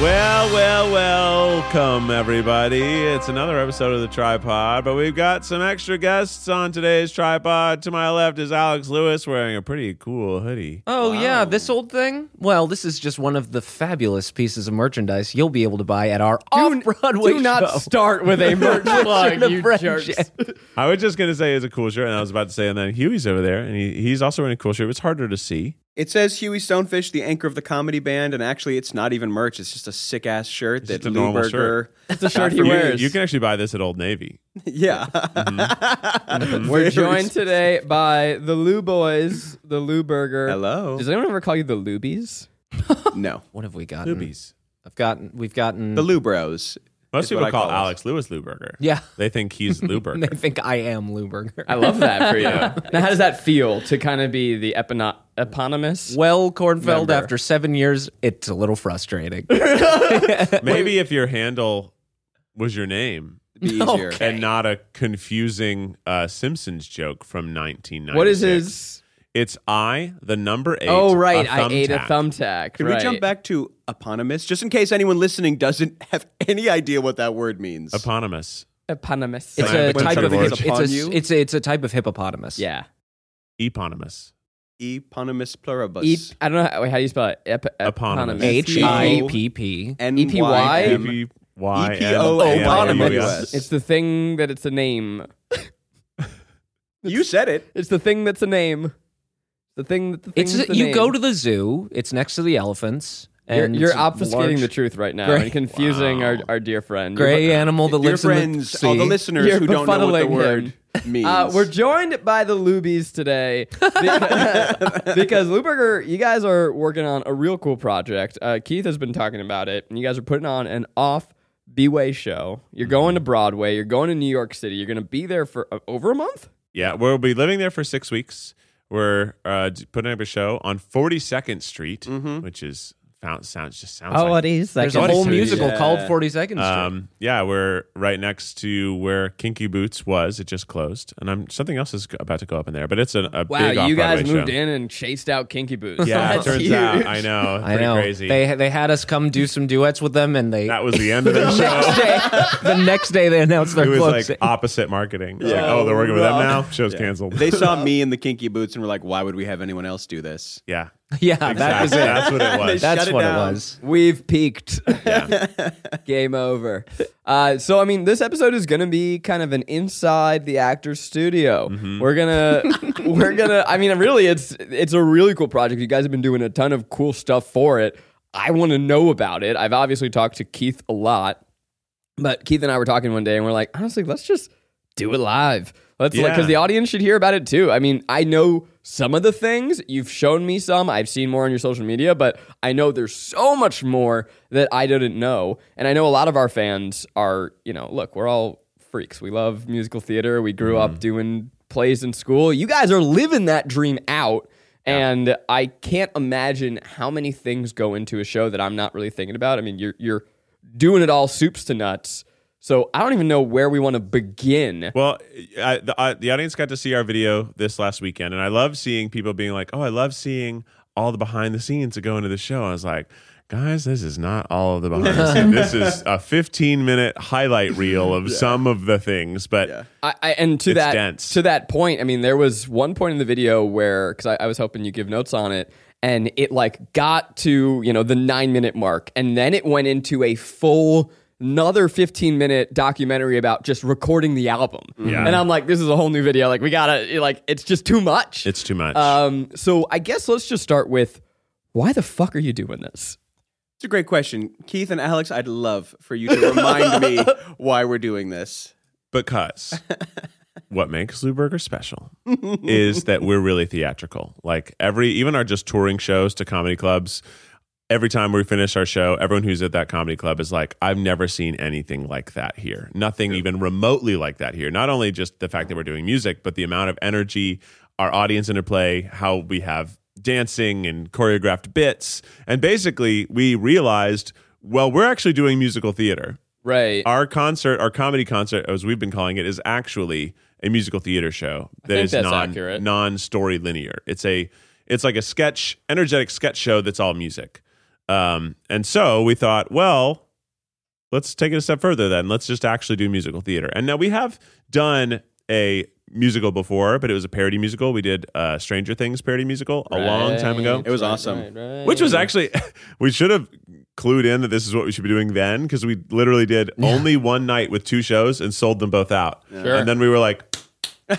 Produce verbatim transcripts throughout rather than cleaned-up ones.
Well, well, welcome, everybody. It's another episode of the Tripod, but we've got some extra guests on today's Tripod. To my left is Alex Lewis wearing a pretty cool hoodie. Oh, wow. Yeah, this old thing? Well, this is just one of the fabulous pieces of merchandise you'll be able to buy at our off-Broadway show. Do not start with a merch plug, you jerks. I was just going to say it's a cool shirt, and I was about to say, and then Huey's over there, and he, he's also wearing a cool shirt. It's harder to see. It says Huey Stonefish, the anchor of the comedy band, and actually it's not even merch. It's just a sick-ass shirt it's that a Lou Burger... Shirt. It's a shirt he wears. You, you can actually buy this at Old Navy. Yeah. Mm-hmm. Mm-hmm. We're joined today by the Lou Boys, the Lou Burger. Hello. Does anyone ever call you the Loubies? No. What have we gotten? Loubies. I've gotten, we've gotten... The Lou Bros. Most people call, call Alex Lewis Lou Burger. Yeah. They think he's Lou Burger. They think I am Lou Burger. I love that for you. Yeah. Now, how does that feel to kind of be the epono- eponymous? Well, Kornfeld, after seven years, it's a little frustrating. Maybe if your handle was your name. Be easier. Okay. And not a confusing uh, Simpsons joke from nineteen ninety-six. What is his... It's I, the number eight. Oh, right. I ate a thumbtack. Can right. we jump back to eponymous? Just in case anyone listening doesn't have any idea what that word means. Eponymous. Eponymous. It's, a type, of, it's, a, it's, a, it's a type of hippopotamus. Yeah. Eponymous. Eponymous pluribus. E, I don't know. How, wait, how do you spell it? Ep, eponymous. H I P P. E P Y. E P O N Y M U S. It's the thing that it's a name. You said it. It's the thing that's a name. The thing that the thing it's a, the you name. Go to the zoo. It's next to the elephants. And you're, you're obfuscating large, the truth right now gray, and confusing wow. our, our dear friend. Gray you're, animal that lives friends, in the sea. All the listeners you're who don't know what the word him. Means. Uh, we're joined by the Loubies today because, because Lou Burger, you guys are working on a real cool project. Uh, Keith has been talking about it, and you guys are putting on an off B-Way show. You're going to Broadway. You're going to New York City. You're going to be there for uh, over a month? Yeah, we'll be living there for six weeks. We're uh, putting up a show on forty-second Street, mm-hmm. which is sounds just sounds. Oh, like, it is. There's a whole musical yeah. called forty-second Street. Um, yeah, we're right next to where Kinky Boots was. It just closed, and I'm something else is about to go up in there. But it's an, a wow, big off-Broadway show. Wow, you guys moved in and chased out Kinky Boots. Yeah, it turns huge. out. I know. I know. Crazy. They they had us come do some duets with them, and they that was the end of the show. Next day, the next day they announced their closing. It was closing. Like opposite marketing. Yeah. Like, oh, they're working with them now. Show's yeah. canceled. They saw me in the Kinky Boots and were like, "Why would we have anyone else do this?" Yeah. Yeah, exactly. That was it. That's what it was. That's it what down. It was. We've peaked. Yeah. Game over. Uh, so, I mean, this episode is going to be kind of an inside the actor's studio. Mm-hmm. We're going to, we're going to, I mean, really, it's it's a really cool project. You guys have been doing a ton of cool stuff for it. I want to know about it. I've obviously talked to Keith a lot, but Keith and I were talking one day and we're like, honestly, let's just do it live. Let's yeah. like, because the audience should hear about it too. I mean, I know some of the things you've shown me, some I've seen more on your social media, but I know there's so much more that I didn't know. And I know a lot of our fans are, you know, look, we're all freaks. We love musical theater. We grew mm-hmm. up doing plays in school. You guys are living that dream out. Yeah. And I can't imagine how many things go into a show that I'm not really thinking about. I mean, you're you're doing it all soups to nuts. So I don't even know where we want to begin. Well, I, the, I, the audience got to see our video this last weekend, and I love seeing people being like, oh, I love seeing all the behind the scenes that go into the show. I was like, guys, this is not all of the behind the scenes. This is a fifteen-minute highlight reel of yeah. some of the things, but yeah. I, I, and to it's that, dense. To that point, I mean, there was one point in the video where, because I, I was hoping you give notes on it, and it like got to, you know, the nine-minute mark, and then it went into a full... another fifteen minute documentary about just recording the album. Yeah. And I'm like, this is a whole new video. Like, we gotta, like, it's just too much. It's too much. Um, so I guess let's just start with, why the fuck are you doing this? It's a great question. Keith and Alex, I'd love for you to remind me why we're doing this. Because what makes Lou Burger special is that we're really theatrical. Like, every, even our just touring shows to comedy clubs, every time we finish our show, everyone who's at that comedy club is like, I've never seen anything like that here. Nothing yeah. even remotely like that here. Not only just the fact that we're doing music, but the amount of energy, our audience interplay, how we have dancing and choreographed bits. And basically, we realized, well, we're actually doing musical theater. Right. Our concert, our comedy concert, as we've been calling it, is actually a musical theater show that is non, non-story linear. It's a, it's like a sketch, energetic sketch show that's all music. Um, and so we thought, well, let's take it a step further then. Let's just actually do musical theater. And now we have done a musical before, but it was a parody musical. We did uh, Stranger Things parody musical right. a long time ago. It was right, awesome. Right, right. Which was actually, we should have clued in that this is what we should be doing then, because we literally did yeah. only one night with two shows and sold them both out. Yeah. Sure. And then we were like,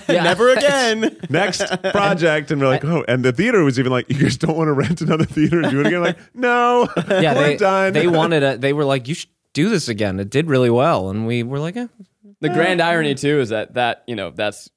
yeah. never again. Next project. And we're like, oh, and the theater was even like, you guys don't want to rent another theater and do it again? Like, no, yeah, we're they, done. They wanted it. They were like, you should do this again. It did really well. And we were like, eh. The grand irony, too, is that, that you know, that's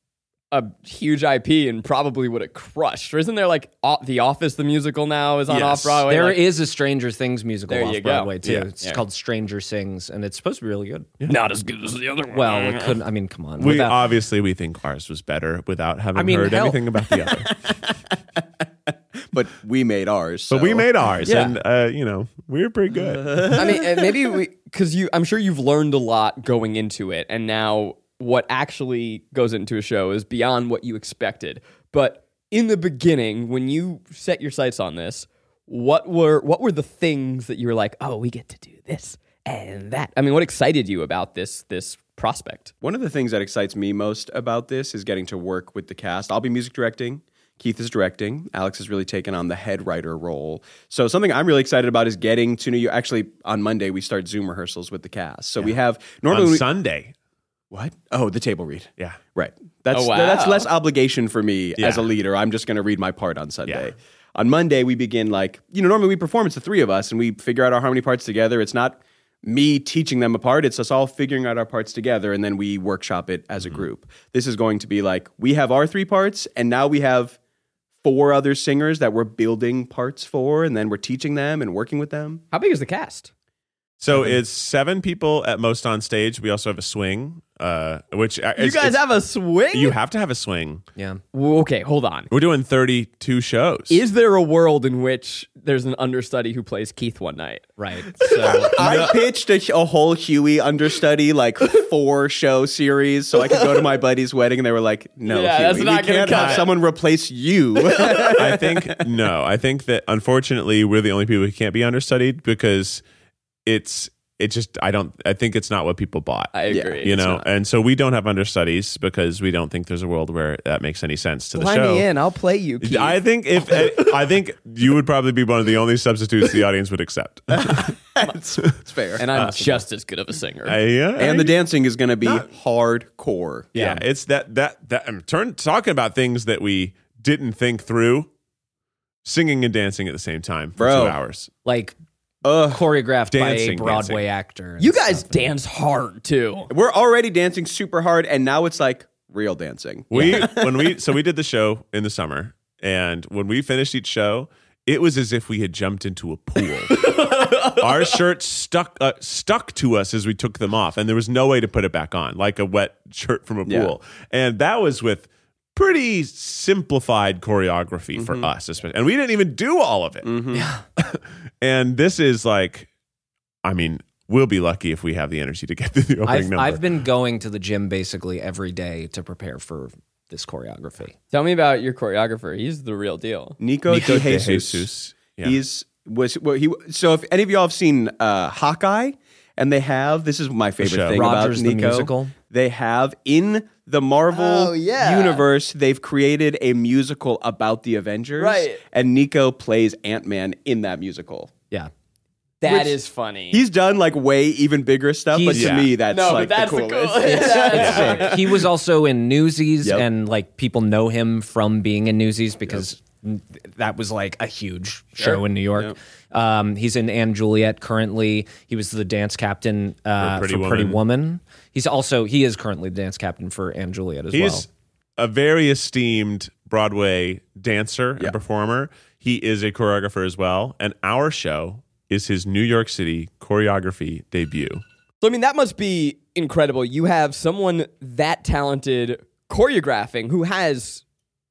a huge I P and probably would have crushed. Isn't there like o- The Office, the musical now is on yes. off-Broadway? There like, is a Stranger Things musical off-Broadway, too. Yeah. It's yeah. called Stranger Sings, and it's supposed to be really good. Yeah. Not as good as the other one. Well, it couldn't. I mean, come on. We without, Obviously, we think ours was better without having I mean, heard hell. anything about the other. But we made ours. So. But we made ours, yeah. and, uh, you know, we were pretty good. I mean, maybe we, because you, I'm sure you've learned a lot going into it, and now what actually goes into a show is beyond what you expected. But in the beginning, when you set your sights on this, what were what were the things that you were like, oh, we get to do this and that? I mean, what excited you about this this prospect? One of the things that excites me most about this is getting to work with the cast. I'll be music directing. Keith is directing. Alex has really taken on the head writer role. So something I'm really excited about is getting to know you. Actually, on Monday, we start Zoom rehearsals with the cast. So yeah. we have... normally on we, Sunday. What? Oh, the table read. Yeah. Right. That's oh, wow. that's less obligation for me yeah. as a leader. I'm just going to read my part on Sunday. Yeah. On Monday, we begin like... You know, normally we perform. It's the three of us, and we figure out our harmony parts together. It's not me teaching them apart. It's us all figuring out our parts together, and then we workshop it as mm-hmm. a group. This is going to be like, we have our three parts, and now we have four other singers that we're building parts for, and then we're teaching them and working with them. How big is the cast? So it's seven people at most on stage. We also have a swing, uh, which you is, guys have a swing. You have to have a swing. Yeah. Okay, hold on. We're doing thirty-two shows. Is there a world in which there's an understudy who plays Keith one night? Right. So I pitched a, a whole Huey understudy, like four show series, so I could go to my buddy's wedding, and they were like, "No, yeah, Huey, that's not we can't have it. Someone replace you." I think no. I think that unfortunately we're the only people who can't be understudied because. It's it just I don't I think it's not what people bought. I agree, you know, and so we don't have understudies because we don't think there's a world where that makes any sense to the show. Line me in, I'll play you, Keith. I think if I think you would probably be one of the only substitutes the audience would accept. It's fair, and I'm uh, just as good of a singer. Uh, yeah, and the dancing is going to be not, hardcore. Yeah, yeah, it's that that that I'm turn, talking about things that we didn't think through, singing and dancing at the same time for Bro. two hours, like. Uh, choreographed dancing, by a Broadway dancing. actor. You guys stuff. dance hard too. We're already dancing super hard, and now it's like real dancing. We when we so we did the show in the summer, and when we finished each show, it was as if we had jumped into a pool. Our shirts stuck uh, stuck to us as we took them off, and there was no way to put it back on, like a wet shirt from a pool. Yeah. And that was with pretty simplified choreography mm-hmm. for us, especially, and we didn't even do all of it. Mm-hmm. Yeah. And this is like, I mean, we'll be lucky if we have the energy to get through the opening I've, number. I've been going to the gym basically every day to prepare for this choreography. Tell me about your choreographer. He's the real deal. Nico De Jesus. De Jesus. Yeah. He's was well, he. So if any of y'all have seen uh, Hawkeye, and they have this is my favorite thing Rogers, about Nico. The musical. They have in the Marvel oh, yeah. universe, they've created a musical about the Avengers. Right. And Nico plays Ant-Man in that musical. Yeah. That Which, is funny. He's done like way even bigger stuff, he's, but to yeah. me, that's no, like that's the coolest. The coolest. That's yeah. He was also in Newsies, yep. and like people know him from being in Newsies because yep. that was like a huge sure. show in New York. Yep. Um, he's in And Juliet currently. He was the dance captain uh, for Pretty, for Pretty Woman. Woman. He's also, he is currently the dance captain for And Juliet as he's, well. a very esteemed Broadway dancer and yeah. performer. He is a choreographer as well. And our show is his New York City choreography debut. So, I mean, that must be incredible. You have someone that talented choreographing who has...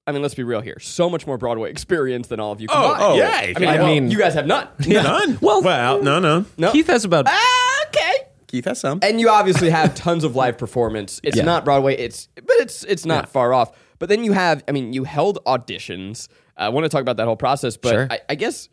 I mean, let's be real here. So much more Broadway experience than all of you combined. Oh, oh yeah. I mean, I well, mean, you guys have none. Yeah. None? Well, well, no, no, no. Keith has about... Ah, okay. Keith has some. And you obviously have tons of live performance. It's yeah. not Broadway. It's But it's it's not yeah. far off. But then you have... I mean, you held auditions. I want to talk about that whole process, but sure. I, I guess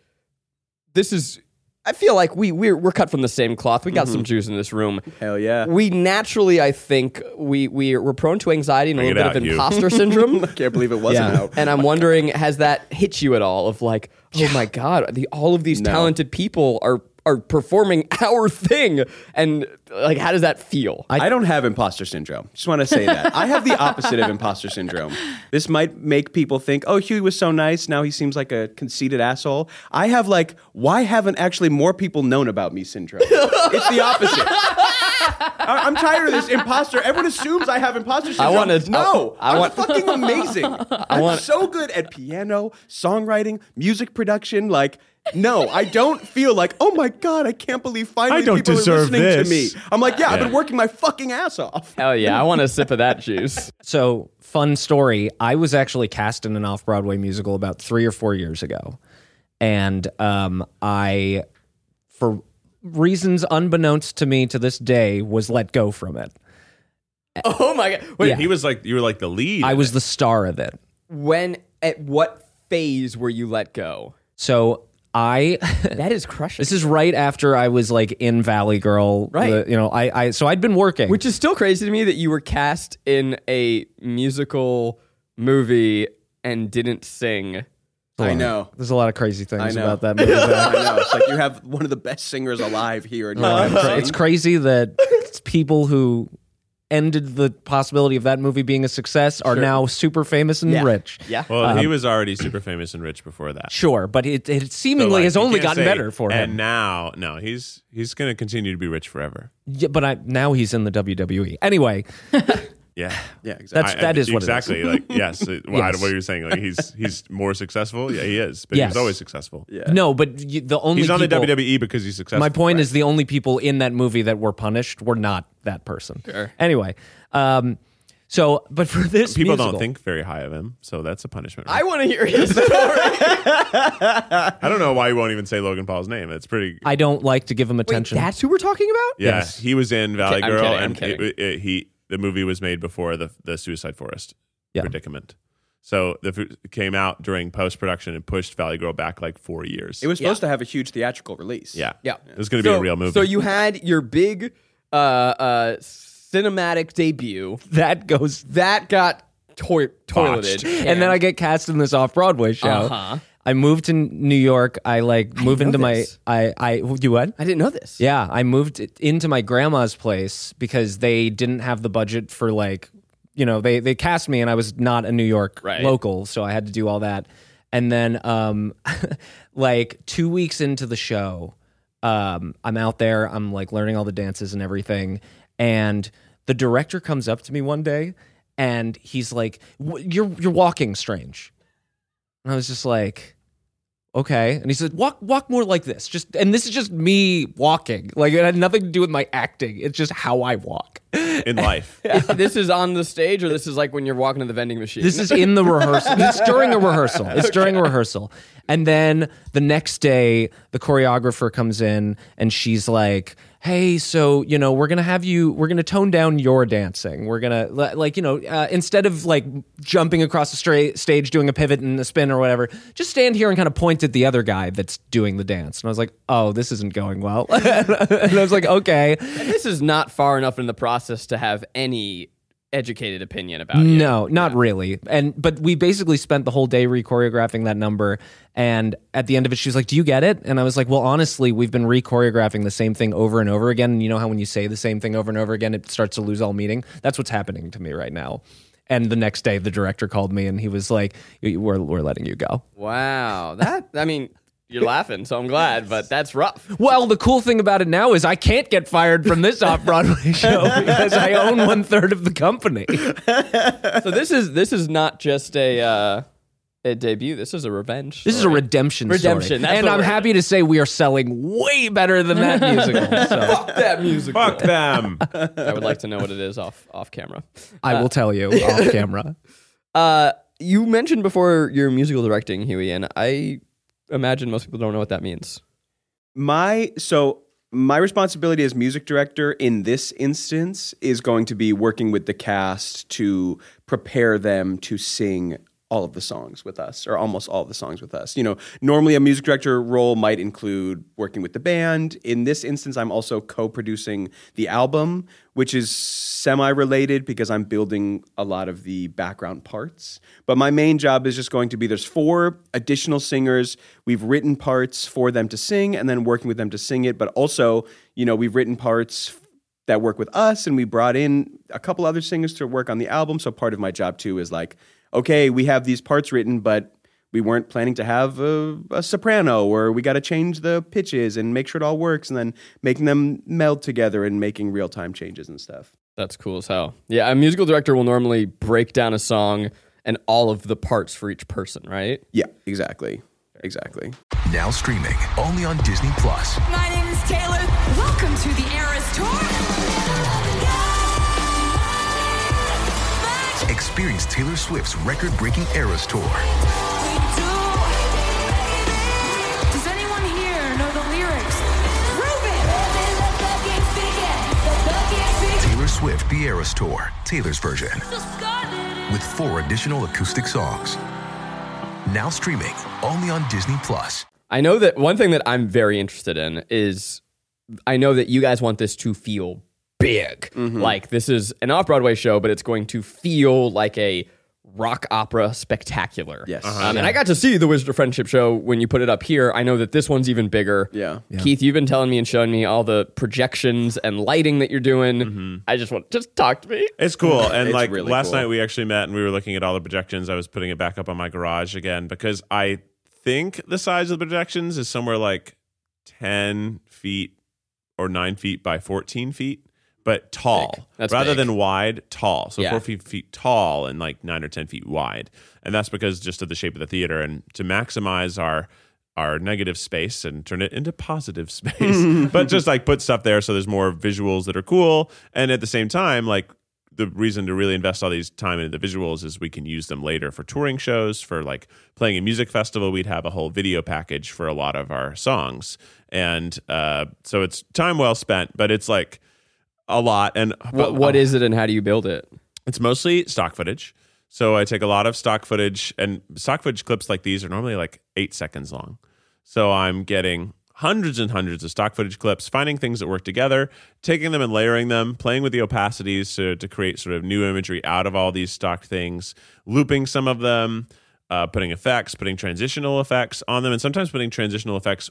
this is... I feel like we, we're we're cut from the same cloth. We got mm-hmm. some Jews in this room. Hell yeah. We naturally, I think, we, we, we're prone to anxiety and Bring a little bit out, of you. imposter syndrome. I can't believe it wasn't yeah. out. And I'm wondering, has that hit you at all of like, oh yeah. my God, the, all of these no. talented people are are performing our thing. And like, how does that feel? I, I don't have imposter syndrome. Just want to say that. I have the opposite of imposter syndrome. This might make people think, oh, Huey was so nice. Now he seems like a conceited asshole. I have like, why haven't actually more people known about me syndrome? It's the opposite. I, I'm tired of this imposter. Everyone assumes I have imposter syndrome. I wanted, no, I, I I'm want, fucking amazing. I I'm want, so good at piano, songwriting, music production, like, no, I don't feel like, oh my God, I can't believe finally people are listening this. to me. I'm like, yeah, yeah, I've been working my fucking ass off. Hell yeah, I want a sip of that juice. So, fun story, I was actually cast in an off-Broadway musical about three or four years ago. And um, I, for reasons unbeknownst to me to this day, was let go from it. Oh my God. Wait, yeah. he was like, you were like the lead. I was it. the star of it. When, at what phase were you let go? So... I that is crushing. This is right after I was like in Valley Girl, right? The, you know, I, I so I'd been working, which is still crazy to me that you were cast in a musical movie and didn't sing. I know. There's a lot of crazy things about that movie. I know. It's like you have one of the best singers alive here. And uh-huh. It's crazy that it's people who ended the possibility of that movie being a success are sure. now super famous and yeah. rich. Yeah. Well, um, he was already super famous and rich before that. Sure, but it, it seemingly so, like, has only gotten say, better for and him. And now, no, he's he's going to continue to be rich forever. Yeah, but I, now he's in the W W E. Anyway. Yeah. Yeah, exactly. That's, I, that I, is exactly, what it is. Exactly. Like, yes. Well, yes. I, what you're saying, like, he's he's more successful? Yeah, he is. But yes. he was always successful. Yeah. No, but you, the only He's on people, the W W E because he's successful. My point right? is the only people in that movie that were punished were not that person. Sure. Anyway, um, so, but for this People musical, don't think very high of him, so that's a punishment. Right? I want to hear his story. I don't know why you won't even say Logan Paul's name. It's pretty... I don't like to give him attention. Wait, that's who we're talking about? Yeah, yes. He was in Valley I'm Girl, kidding, and it, it, it, he... The movie was made before the the Suicide Forest yeah. predicament. So the it came out during post-production and pushed Valley Girl back like four years. It was supposed yeah. to have a huge theatrical release. Yeah. yeah. It was going to so, be a real movie. So you had your big uh, uh, cinematic debut. That goes... That got to- toileted. Yeah. And then I get cast in this off-Broadway show. Uh-huh. I moved to New York. I like I move into this. my I I you what? I didn't know this. Yeah, I moved into my grandma's place because they didn't have the budget for like, you know, they they cast me and I was not a New York right. local, so I had to do all that. And then um like two weeks into the show, um I'm out there, I'm like learning all the dances and everything, and the director comes up to me one day and he's like, "You're you're walking strange." And I was just like, okay. And he said, walk walk more like this. Just and this is just me walking. Like it had nothing to do with my acting. It's just how I walk. In life. Yeah. This is on the stage, or this is like when you're walking to the vending machine? This is in the rehearsal. It's during a rehearsal. It's during a rehearsal. And then the next day, the choreographer comes in and she's like, hey, so, you know, we're going to have you, we're going to tone down your dancing. We're going to, like, you know, uh, instead of, like, jumping across the straight stage, doing a pivot and a spin or whatever, just stand here and kind of point at the other guy that's doing the dance. And I was like, oh, this isn't going well. And I was like, okay. And this is not far enough in the process to have any educated opinion about it. No, not yeah. really. And but we basically spent the whole day re-choreographing that number, and at the end of it she was like, do you get it? And I was like, well, honestly, we've been re-choreographing the same thing over and over again, and you know how when you say the same thing over and over again it starts to lose all meaning? That's what's happening to me right now. And the next day the director called me and he was like, we're we're letting you go. Wow. That I mean You're laughing, so I'm glad, but that's rough. Well, the cool thing about it now is I can't get fired from this off-Broadway show because I own one third of the company. So this is this is not just a uh, a debut. This is a revenge. This story. is a redemption. Redemption. Story. And I'm happy to say we are selling way better than that musical. So. Fuck that musical. Fuck them. I would like to know what it is off off camera. I uh, will tell you off camera. Uh, you mentioned before your musical directing, Huey, and I. Imagine most people don't know what that means. My so my responsibility as music director in this instance is going to be working with the cast to prepare them to sing all of the songs with us, or almost all of the songs with us. You know, normally a music director role might include working with the band. In this instance, I'm also co-producing the album, which is semi-related because I'm building a lot of the background parts. But my main job is just going to be, there's four additional singers. We've written parts for them to sing and then working with them to sing it. But also, you know, we've written parts that work with us, and we brought in a couple other singers to work on the album. So part of my job, too, is like, okay, we have these parts written, but we weren't planning to have a, a soprano, or we got to change the pitches and make sure it all works, and then making them meld together and making real-time changes and stuff. That's cool as hell. Yeah, a musical director will normally break down a song and all of the parts for each person, right? Yeah, exactly. Exactly. Now streaming only on Disney plus. My name is Taylor. Welcome to the Eras Tour. Experience Taylor Swift's record-breaking Eras Tour. Does anyone here know the lyrics? Prove it! Taylor Swift, The Eras Tour, Taylor's version. With four additional acoustic songs. Now streaming only on Disney plus. I know that one thing that I'm very interested in is, I know that you guys want this to feel big. Mm-hmm. Like, this is an off-Broadway show, but it's going to feel like a rock opera spectacular. Yes. Uh-huh. Um, yeah. And I got to see the Wizard of Friendship show when you put it up here. I know that this one's even bigger. Yeah. yeah. Keith, you've been telling me and showing me all the projections and lighting that you're doing. Mm-hmm. I just want just talk to me. It's cool. And it's like really last cool. night we actually met and we were looking at all the projections. I was putting it back up on my garage again because I think the size of the projections is somewhere like ten feet or nine feet by fourteen feet. But tall, rather big. than wide, tall. So yeah. four feet, feet tall and like nine or ten feet wide, and that's because just of the shape of the theater. And to maximize our our negative space and turn it into positive space, but just like put stuff there so there's more visuals that are cool. And at the same time, like the reason to really invest all these time into the visuals is we can use them later for touring shows, for like playing a music festival. We'd have a whole video package for a lot of our songs, and uh, so it's time well spent. But it's like. A lot. And what, what is it and how do you build it? It's mostly stock footage. So I take a lot of stock footage, and stock footage clips like these are normally like eight seconds long. So I'm getting hundreds and hundreds of stock footage clips, finding things that work together, taking them and layering them, playing with the opacities to, to create sort of new imagery out of all these stock things, looping some of them, uh, putting effects, putting transitional effects on them, and sometimes putting transitional effects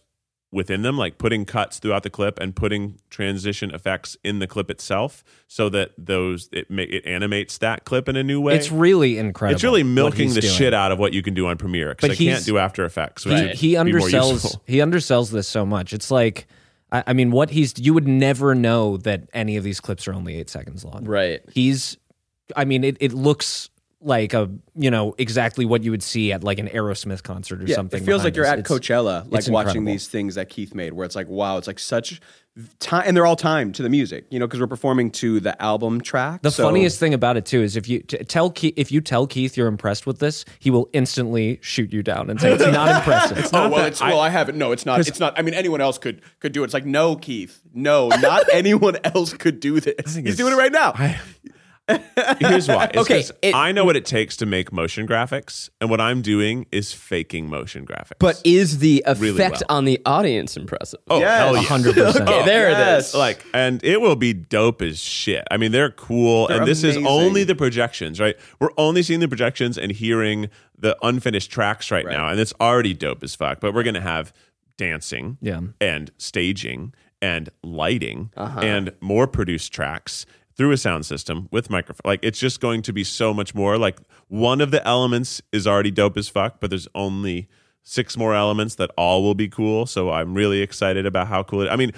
within them, like putting cuts throughout the clip and putting transition effects in the clip itself, so that those it ma- it animates that clip in a new way. It's really incredible. It's really milking the doing. shit out of what you can do on Premiere, because I can't do After Effects. Which right. He, he undersells he undersells this so much. It's like, I, I mean, what he's you would never know that any of these clips are only eight seconds long. Right. He's, I mean, it it looks. Like a you know exactly what you would see at like an Aerosmith concert or yeah, something. It feels like us. You're at it's, Coachella, like watching incredible. These things that Keith made, where it's like wow, it's like such time, and they're all timed to the music, you know, because we're performing to the album track. The so. funniest thing about it too is if you t- tell Keith, if you tell Keith you're impressed with this, he will instantly shoot you down and say it's not impressive. It's not oh well, that, it's, well I, I haven't. No, it's not. It's not. I mean, anyone else could could do it. It's like no, Keith, no, not anyone else could do this. He's doing it right now. I, Here's why. It's okay, it, I know what it takes to make motion graphics, and what I'm doing is faking motion graphics. But is the effect really well. on the audience impressive? Oh, yes. Hell yeah. one hundred percent. Okay, there yes. it is. Like, and it will be dope as shit. I mean, they're cool, they're and this amazing. Is only the projections, right? We're only seeing the projections and hearing the unfinished tracks right, right. now, and it's already dope as fuck, but we're going to have dancing yeah. and staging and lighting uh-huh. and more produced tracks through a sound system with microphone. Like, it's just going to be so much more. Like, one of the elements is already dope as fuck, but there's only six more elements that all will be cool. So I'm really excited about how cool it is. I mean,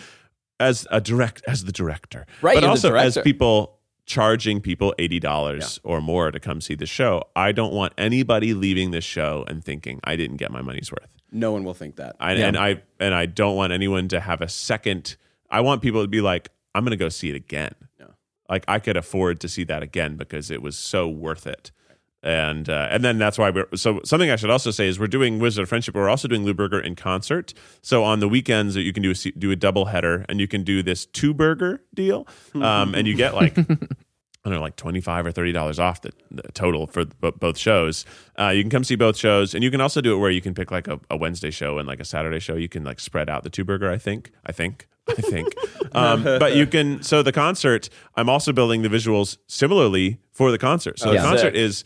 as a direct, as the director, right? But also as people charging people eighty dollars yeah. or more to come see the show. I don't want anybody leaving this show and thinking I didn't get my money's worth. No one will think that. I, yeah. And I and I don't want anyone to have a second. I want people to be like, I'm going to go see it again. Yeah. Like I could afford to see that again because it was so worth it. And uh, and then that's why we're so something I should also say is we're doing Wizard of Friendship, but we're also doing Lou Burger in concert. So on the weekends you can do a, do a double header, and you can do this two burger deal, um, and you get like I don't know, like twenty five or thirty dollars off the, the total for b- both shows. Uh, you can come see both shows, and you can also do it where you can pick like a, a Wednesday show and like a Saturday show. You can like spread out the two burger. I think, I think, I think. um, but you can. So the concert, I'm also building the visuals similarly for the concert. So oh, the yeah. concert is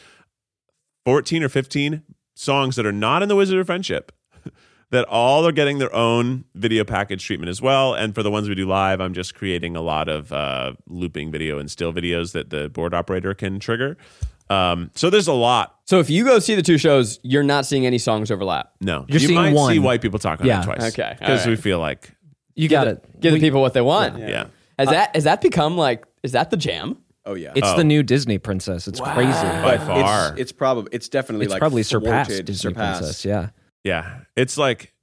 fourteen or fifteen songs that are not in the Wizard of Friendship that all are getting their own video package treatment as well. And for the ones we do live, I'm just creating a lot of uh, looping video and still videos that the board operator can trigger. Um, so there's a lot. So if you go see the two shows, you're not seeing any songs overlap. No. You're you seeing might one. see white people talk on yeah. it twice. Okay. Because right. we feel like... You got to give the people what they want. Yeah. yeah. Has, uh, that, has that become like... Is that the jam? Oh yeah, it's oh. the new Disney princess. It's wow. crazy by far. It's, it's probably it's definitely it's like probably surpassed Disney surpassed. princess. Yeah, yeah. It's like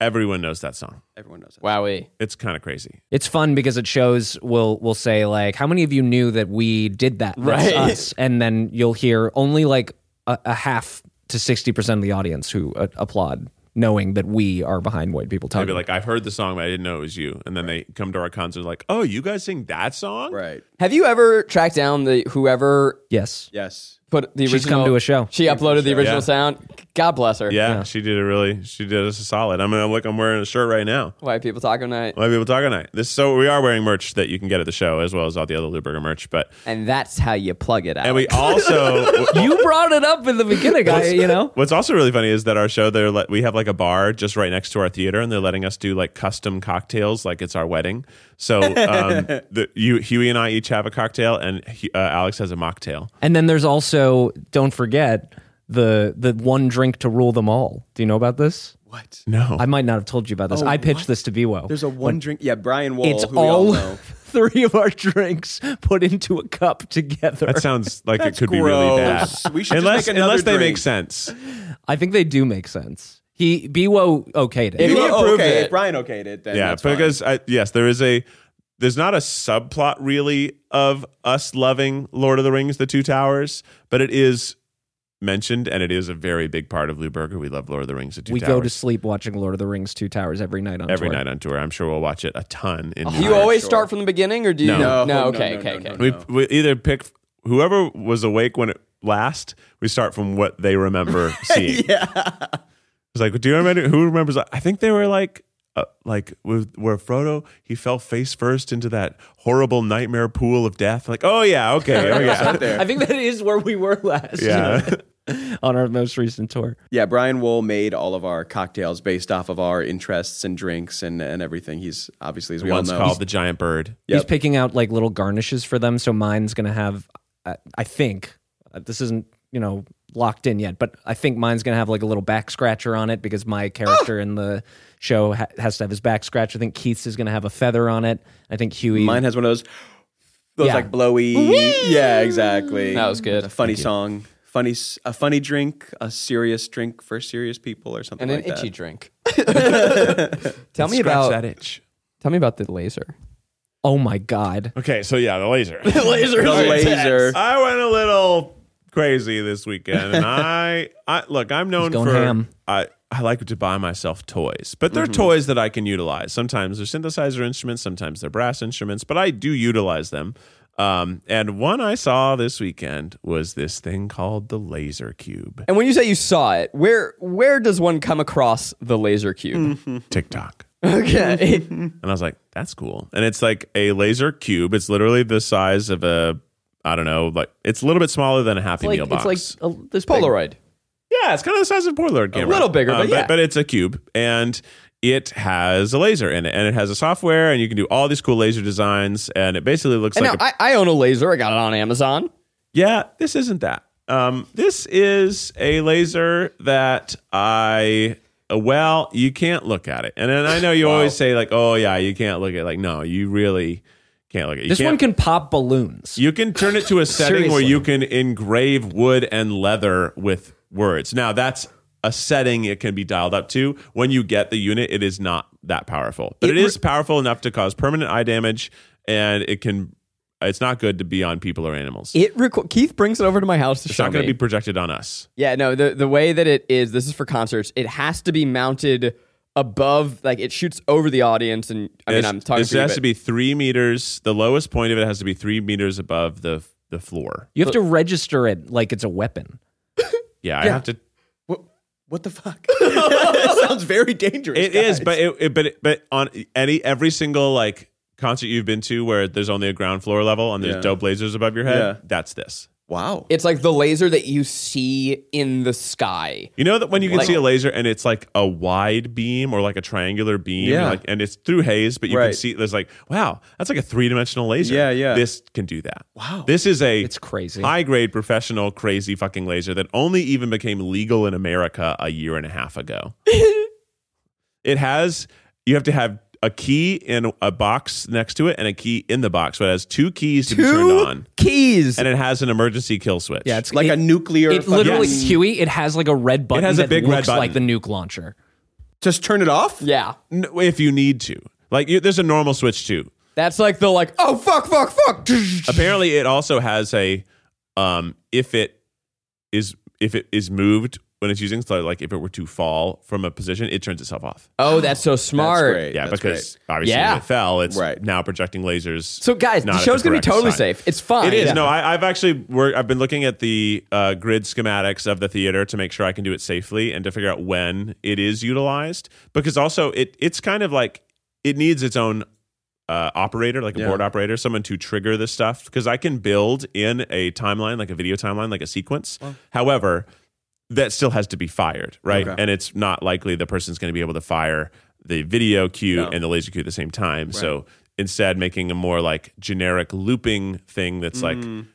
everyone knows that song. Everyone knows that. Wowie, it's kind of crazy. It's fun because it shows. We'll we'll say like, how many of you knew that we did that? Right, us. And then you'll hear only like a, a half to sixty percent of the audience who uh, applaud. Knowing that we are behind white people talking. They'd be like, I've heard the song, but I didn't know it was you. And then right. they come to our concert like, oh, you guys sing that song? Right. Have you ever tracked down the whoever... Yes. Yes. Put the original, She's come to a show. She uploaded the original yeah. sound. God bless her. Yeah, yeah, she did a really... She did us a solid. I mean, I'm like, I'm wearing a shirt right now. White people talking night. White people talking night. This so we are wearing merch that you can get at the show as well as all the other Lou Burger merch, but... And that's how you plug it out. And we also... you brought it up in the beginning, I, you know? What's also really funny is that our show, they're let, we have like a bar just right next to our theater, and they're letting us do like custom cocktails like it's our wedding. So um, the, you, Huey and I each have a cocktail, and uh, Alex has a mocktail. And then there's also... So don't forget the the one drink to rule them all. Do you know about this? What? No. I might not have told you about this. Oh, I pitched what? this to B W O. There's a one when, drink. Yeah, Brian Wohl. It's who all, we all know. Three of our drinks put into a cup together. That sounds like That's it could gross. be really bad. We should unless just make unless they drink. make sense. I think they do make sense. He B W O okayed it. If he approved okay, it, if Brian okayed it. Then yeah, that's because I, yes, there is a. There's not a subplot really of us loving Lord of the Rings, The Two Towers, but it is mentioned and it is a very big part of Lou Burger. We love Lord of the Rings, The Two we Towers. We go to sleep watching Lord of the Rings, Two Towers every night on every tour. Every night on tour. I'm sure we'll watch it a ton. In oh, do you always sure. start from the beginning or do you? No. No, no okay, no, okay, no, okay. No, no, no. We, we either pick whoever was awake when it last, we start from what they remember seeing. yeah. It's like, do you remember? Who remembers? I think they were like, Uh, like with, where Frodo, he fell face first into that horrible nightmare pool of death. Like, oh yeah, okay, oh yeah. I think that is where we were last. Yeah. On our most recent tour. Yeah, Brian Wohl made all of our cocktails based off of our interests and drinks and, and everything. He's obviously, as we One's all know. One's called the Giant Bird. Yep. He's picking out like little garnishes for them. So mine's going to have, uh, I think, uh, this isn't, you know, locked in yet, but I think mine's going to have like a little back scratcher on it because my character oh! in the show ha- has to have his back scratch. I think Keith's is going to have a feather on it. I think Huey... Mine has one of those, those yeah. like blowy... Whee! Yeah, exactly. That was good. A funny Thank song. You. funny, A funny drink, a serious drink for serious people or something and like that. And an itchy drink. Tell me about... that itch. Tell me about the laser. Oh my God. Okay, so yeah, the laser. the laser. The laser. I went a little... crazy this weekend, and I, I look. I'm known for ham. I. I like to buy myself toys, but they're mm-hmm. toys that I can utilize. Sometimes they're synthesizer instruments, sometimes they're brass instruments, but I do utilize them. Um, and one I saw this weekend was this thing called the Laser Cube. And when you say you saw it, where where does one come across the Laser Cube? Mm-hmm. TikTok. Okay. And I was like, that's cool. And it's like a laser cube. It's literally the size of a. I don't know, like it's a little bit smaller than a Happy like, Meal box. It's like a, this Polaroid. Big. Yeah, it's kind of the size of a Polaroid camera. A little bigger, um, but yeah. But, but it's a cube, and it has a laser in it, and it has a software, and you can do all these cool laser designs, and it basically looks and like... Now, a, I, I own a laser. I got it on Amazon. Yeah, this isn't that. Um, this is a laser that I well, you can't look at it. And then I know you wow. always say like, oh yeah, you can't look at it. Like, no, you really can't look at it. You this one can pop balloons. You can turn it to a setting where you can engrave wood and leather with words. Now that's a setting it can be dialed up to. When you get the unit, it is not that powerful. But it, it is powerful enough to cause permanent eye damage, and it can... It's not good to be on people or animals. It reco- Keith brings it over to my house to it's show me. It's not going to be projected on us. Yeah, no, the, the way that it is, this is for concerts, it has to be mounted above, like it shoots over the audience. And I it's, mean, I'm talking to you. It has to be three meters. The lowest point of it has to be three meters above the the floor. You have Look. to register it like it's a weapon. yeah, I yeah. have to... What the fuck? That sounds very dangerous. It guys. is, but it, it, but it, but on any every single like concert you've been to where there's only a ground floor level and there's yeah. dope lasers above your head, yeah. that's this. Wow. It's like the laser that you see in the sky. You know that when you can like, see a laser and it's like a wide beam or like a triangular beam yeah. like, and it's through haze, but you right. can see there's like, wow, that's like a three-dimensional laser. Yeah, yeah. This can do that. Wow. This is a it's crazy. high-grade professional crazy fucking laser that only even became legal in America a year and a half ago. It has, you have to have a key in a box next to it and a key in the box. So it has two keys to two be turned on. keys. And it has an emergency kill switch. Yeah, it's like it, a nuclear... It literally, yes. Huey, it has like a red button it has a that big looks red button. like the nuke launcher. Just turn it off? Yeah. No, if you need to. Like, you, there's a normal switch too. That's like the like, oh, fuck, fuck, fuck. Apparently, it also has a... Um, if it is if it is moved... When it's using, so like if it were to fall from a position, it turns itself off. Oh, that's so smart. That's yeah, that's because great. obviously yeah. when it fell, it's right. now projecting lasers. So guys, the show's going to be totally sign. safe. It's fine. It is. Yeah. No, I, I've actually, worked, I've been looking at the uh, grid schematics of the theater to make sure I can do it safely and to figure out when it is utilized. Because also it it's kind of like, it needs its own uh, operator, like a yeah. board operator, someone to trigger this stuff. Because I can build in a timeline, like a video timeline, like a sequence. Well. However... that still has to be fired, right? Okay. And it's not likely the person's going to be able to fire the video cue no. and the laser cue at the same time. Right. So instead, making a more like generic looping thing that's mm. like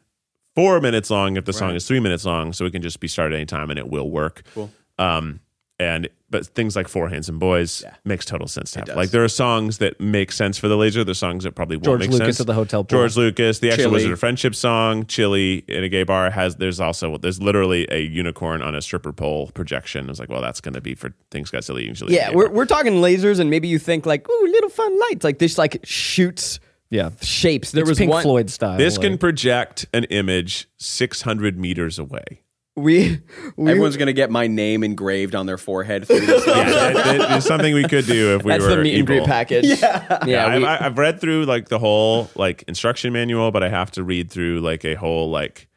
four minutes long if the right. song is three minutes long, so it can just be started any time and it will work. Cool. Um, and but things like Four Hands and Boys yeah. makes total sense to have. Like there are songs that make sense for the laser. There's songs that probably won't George make Lucas sense. George Lucas at the hotel pool. George Lucas, the actual Wizard of Friendship song, Chili in a gay bar has. There's also there's literally a unicorn on a stripper pole projection. I was like, well, that's going to be for things got silly usually. Yeah, we're bar. we're talking lasers, and maybe you think like, ooh, little fun lights. Like this, like shoots. Yeah, shapes. There it's was Pink one, Floyd style. This like. can project an image six hundred meters away. We, we Everyone's going to get my name engraved on their forehead. Through this yeah, that, that is something we could do if we That's were That's the meet evil. and greet package. Yeah, yeah, yeah we, I've, I've read through like the whole like instruction manual, but I have to read through like a whole like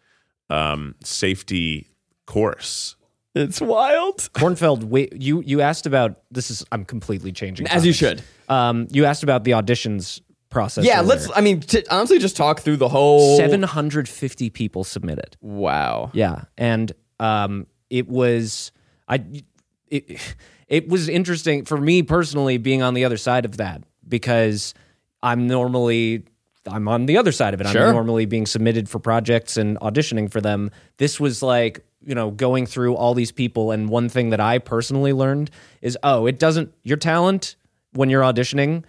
um, safety course. It's wild. Kornfeld, wait, you you asked about this is I'm completely changing topics. As you should. Um, you asked about the auditions process. Yeah, earlier. let's. I mean, t- honestly, just talk through the whole. seven hundred fifty people submitted. Wow. Yeah, and um, it was I. It, it was interesting for me personally being on the other side of that because I'm normally I'm on the other side of it. Sure. I'm normally being submitted for projects and auditioning for them. This was like you know going through all these people, and one thing that I personally learned is oh, it doesn't your talent when you're auditioning.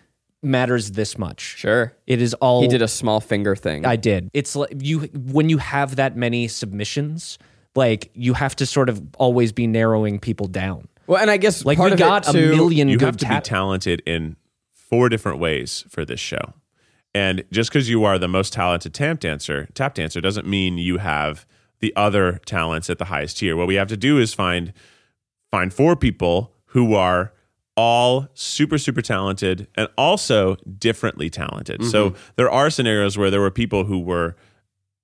Matters this much. Sure. It is all... He did a small finger thing. I did. It's like, you when you have that many submissions, like, you have to sort of always be narrowing people down. Well, and I guess like, part of got it, too... a million you good have to ta- be talented in four different ways for this show. And just because you are the most talented tap dancer, tap dancer doesn't mean you have the other talents at the highest tier. What we have to do is find find four people who are... all super, super talented and also differently talented. Mm-hmm. So there are scenarios where there were people who were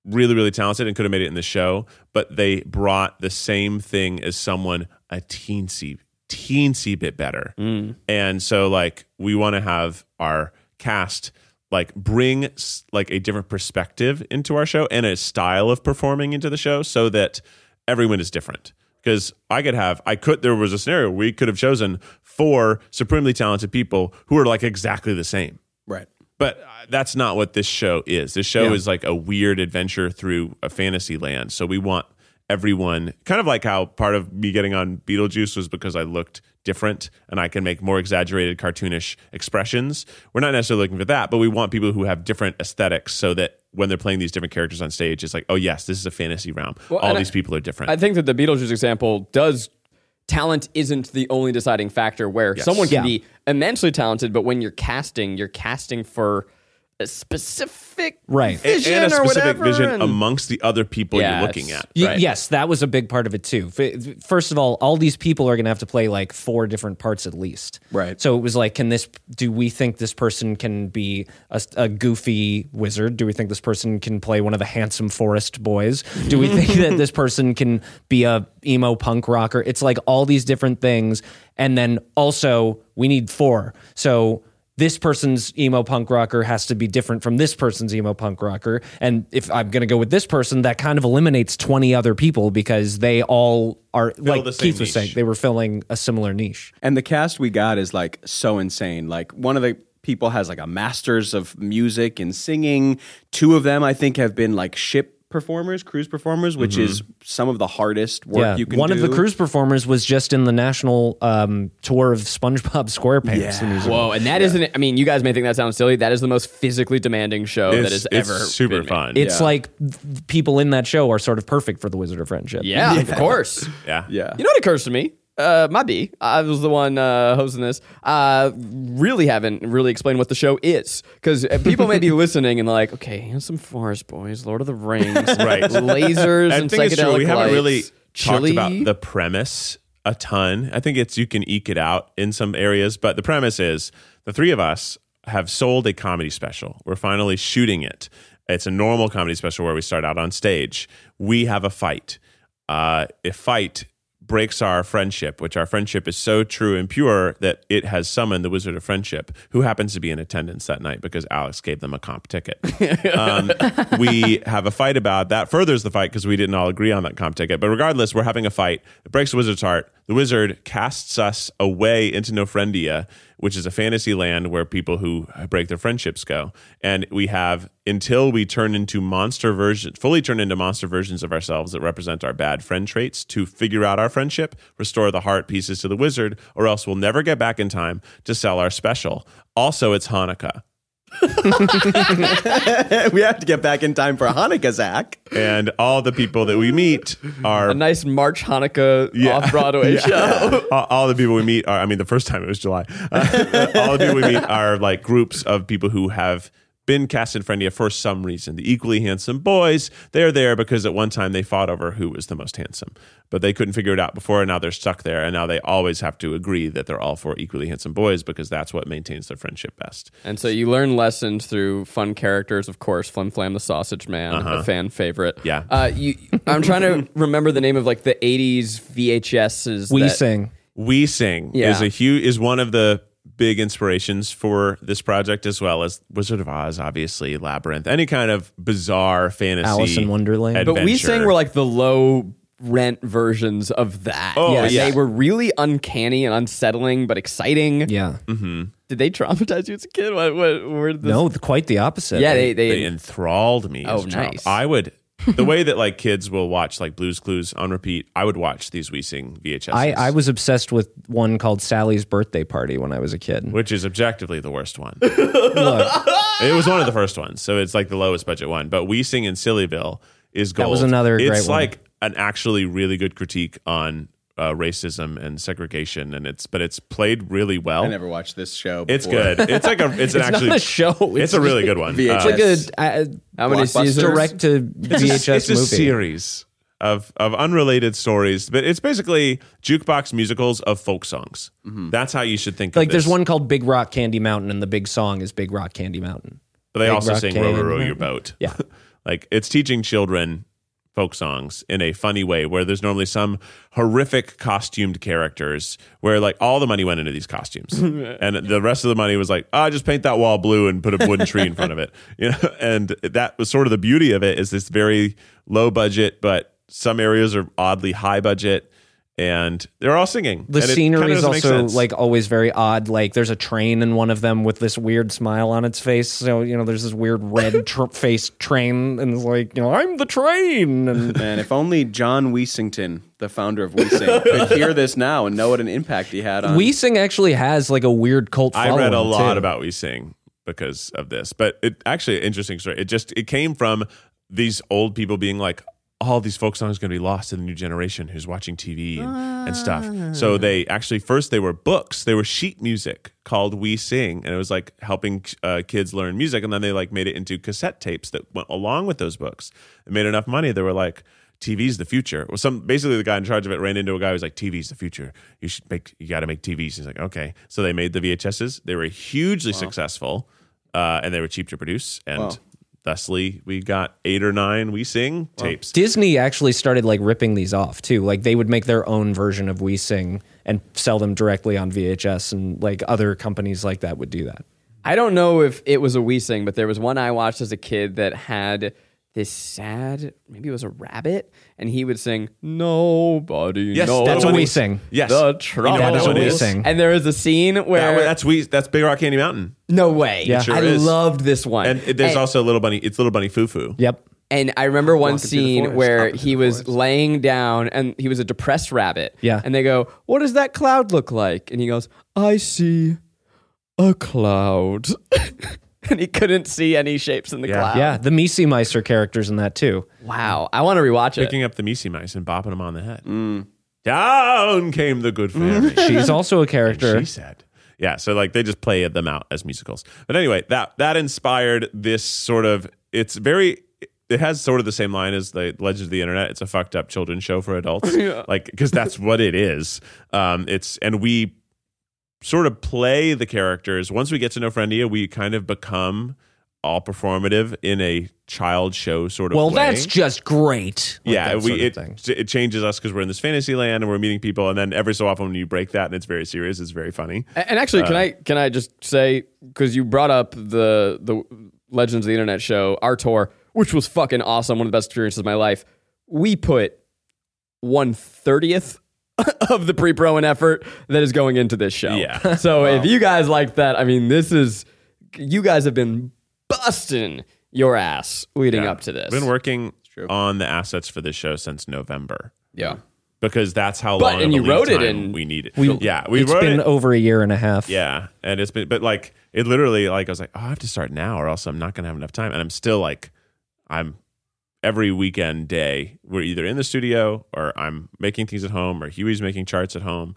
really, really talented and could have made it in the show, but they brought the same thing as someone a teensy, teensy bit better. Mm. And so like we want to have our cast like bring like a different perspective into our show and a style of performing into the show so that everyone is different. Because I could have, I could, there was a scenario we could have chosen four supremely talented people who are like exactly the same. Right. But that's not what this show is. This show yeah. is like a weird adventure through a fantasy land. So we want everyone, kind of like how part of me getting on Beetlejuice was because I looked different and I can make more exaggerated, cartoonish expressions. We're not necessarily looking for that, but we want people who have different aesthetics so that when they're playing these different characters on stage, it's like, oh, yes, this is a fantasy realm. Well, all these I, people are different. I think that the Beetlejuice example does... Talent isn't the only deciding factor where yes. someone can yeah. be immensely talented, but when you're casting, you're casting for a specific right. vision and, and a specific or whatever, vision and, amongst the other people yes. you're looking at. Y- right. Yes, that was a big part of it too. First of all, all these people are going to have to play like four different parts at least. Right. So it was like, can this? Do we think this person can be a, a goofy wizard? Do we think this person can play one of the handsome forest boys? Do we think that this person can be a emo punk rocker? It's like all these different things, and then also we need four. So this person's emo punk rocker has to be different from this person's emo punk rocker, and if I'm going to go with this person, that kind of eliminates twenty other people because they all are Fill like Keith niche. was saying, they were filling a similar niche. And the cast we got is like so insane. Like one of the people has like a master's of music and singing. Two of them I think have been like ship performers, cruise performers, which mm-hmm. is some of the hardest work yeah. you can One do. One of the cruise performers was just in the national um, tour of SpongeBob SquarePants. Yeah. Whoa, and that yeah. isn't, I mean, you guys may think that sounds silly. That is the most physically demanding show it's, that has it's ever super been fun. Made. It's yeah. like th- people in that show are sort of perfect for the Wizard of Friendship. Yeah, yeah. of course. yeah. yeah. You know what occurs to me? Uh, my B, I was the one uh, hosting this. I really haven't really explained what the show is, because people may be listening and like, okay, here's some Forest Boys, Lord of the Rings, right. lasers I and think psychedelic it's true. We lights. haven't really Chili. talked about the premise a ton. I think it's you can eke it out in some areas, but the premise is the three of us have sold a comedy special. We're finally shooting it. It's a normal comedy special where we start out on stage. We have a fight. Uh, a fight breaks our friendship, which our friendship is so true and pure that it has summoned the Wizard of Friendship, who happens to be in attendance that night because Alex gave them a comp ticket. Um, we have a fight about that. Furthers the fight because we didn't all agree on that comp ticket. But regardless, we're having a fight. It breaks the Wizard's heart. The Wizard casts us away into Nofrendia, which is a fantasy land where people who break their friendships go. And we have, until we turn into monster versions, fully turn into monster versions of ourselves that represent our bad friend traits, to figure out our friendship, restore the heart pieces to the Wizard, or else we'll never get back in time to sell our special. Also, it's Hanukkah. We have to get back in time for Hanukkah, Zach. And all the people that we meet are... A nice March Hanukkah yeah, off-Broadway yeah. show. All, all the people we meet are... I mean, the first time it was July. Uh, all the people we meet are like groups of people who have been cast in Friendia for some reason. The equally handsome boys, they're there because at one time they fought over who was the most handsome. But they couldn't figure it out before, and now they're stuck there, and now they always have to agree that they're all four equally handsome boys because that's what maintains their friendship best. And so you learn lessons through fun characters, of course, Flim Flam the Sausage Man, uh-huh. a fan favorite. Yeah. Uh, you, I'm trying to remember the name of like the eighties V H S's. We that, Sing. We Sing yeah. is a huge, is one of the big inspirations for this project, as well as Wizard of Oz, obviously, Labyrinth, any kind of bizarre fantasy, Alice in Wonderland adventure. But We Sing were like the low rent versions of that. Oh, yes. yeah. They were really uncanny and unsettling, but exciting. Yeah. Mm-hmm. Did they traumatize you as a kid? What, what, were this? No, quite the opposite. Yeah, they, they, they enthralled me. Oh, as nice. Tra- I would... The way that like kids will watch like Blue's Clues on repeat, I would watch these We Sing V H S's. I, I was obsessed with one called Sally's Birthday Party when I was a kid. Which is objectively the worst one. Look. It was one of the first ones, so it's like the lowest budget one. But We Sing in Sillyville is gold. That was another it's great one. It's like an actually really good critique on uh, racism and segregation, and it's but it's played really well. I never watched this show before. It's good. It's like a it's, it's an actually not a show. It's, it's a really good one. V H S. Uh, it's a good uh, how many seasons? Direct to V H S it's a, it's movie. It's a series of of unrelated stories, but it's basically jukebox musicals of folk songs. Mm-hmm. That's how you should think like of it. Like there's one called Big Rock Candy Mountain, and the big song is Big Rock Candy Mountain. But they big also Rock sing Row, Row, Row Your Boat. Yeah. Like it's teaching children folk songs in a funny way where there's normally some horrific costumed characters where like all the money went into these costumes and the rest of the money was like, oh, just paint that wall blue and put a wooden tree in front of it. You know, and that was sort of the beauty of it, is this very low budget, but some areas are oddly high budget. and they're all singing. The scenery is also like always very odd. Like there's a train in one of them with this weird smile on its face. So, you know, there's this weird red tr- faced train, and it's like, you know, I'm the train. And, and if only John Weisington, the founder of WeSing, could hear this now and know what an impact he had on. WeSing actually has like a weird cult following. I read a lot too. about WeSing because of this, but it actually interesting story. It just, it came from these old people being like, all these folk songs are going to be lost to the new generation who's watching T V and, ah. and stuff. So they actually, first they were books. They were sheet music called We Sing. And it was like helping uh, kids learn music. And then they like made it into cassette tapes that went along with those books. It made enough money. They were like, T V's the future. Well, some basically the guy in charge of it ran into a guy who's like, T V's the future. You should make, you got to make T Vs. He's like, okay. So they made the V H S's. They were hugely wow. successful uh, and they were cheap to produce. And wow. thusly, we got eight or nine We Sing tapes. Disney actually started like ripping these off too. Like they would make their own version of We Sing and sell them directly on V H S, and like other companies like that would do that. I don't know if it was a We Sing, but there was one I watched as a kid that had this sad, maybe it was a rabbit, and he would sing, nobody yes, knows. That's what We Sing. Yes. The trouble. That's what We Sing. And there is a scene where... That, that's we. That's Big Rock Candy Mountain. No way. Yeah. Sure I is. loved this one. And it, there's and, also Little Bunny, it's Little Bunny Foo-Foo. Yep. And I remember one scene where he was laying down, and he was a depressed rabbit. Yeah. And they go, what does that cloud look like? And he goes, I see a cloud. And he couldn't see any shapes in the yeah. cloud. Yeah, the Miesi Mice are characters in that too. Wow, I want to rewatch Picking it. Picking up the Miesi Mice and bopping them on the head. Mm. Down came the good fairy. She's also a character. And she said, "Yeah." So like they just play them out as musicals. But anyway, that that inspired this sort of. It's very. It has sort of the same line as the Legends of the Internet. It's a fucked up children's show for adults, yeah. like because that's what it is. Um, it's and we. sort of play the characters. Once we get to know Friendia, we kind of become all performative in a child show sort of well, way. Well, that's just great. Like yeah, we, it, it changes us because we're in this fantasy land and we're meeting people, and then every so often when you break that and it's very serious, it's very funny. And actually, uh, can I can I just say, because you brought up the, the Legends of the Internet show, our tour, which was fucking awesome, one of the best experiences of my life, we put one thirtieth of the pre-pro and effort that is going into this show. Yeah. So wow. if you guys like that, I mean, this is, you guys have been busting your ass leading yeah. up to this. We've been working on the assets for this show since November. Yeah. Because that's how but, long and of you wrote it in, we needed. We, yeah. We it's wrote been it, over a year and a half. Yeah. And it's been, but like, it literally, like, I was like, oh, I have to start now or else I'm not going to have enough time. And I'm still like, I'm, every weekend day, we're either in the studio or I'm making things at home, or Huey's making charts at home,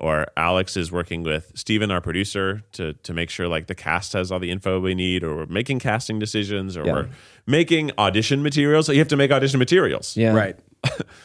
or Alex is working with Steven, our producer, to to make sure like the cast has all the info we need, or we're making casting decisions, or yeah. we're making audition materials. So you have to make audition materials. Yeah. Right.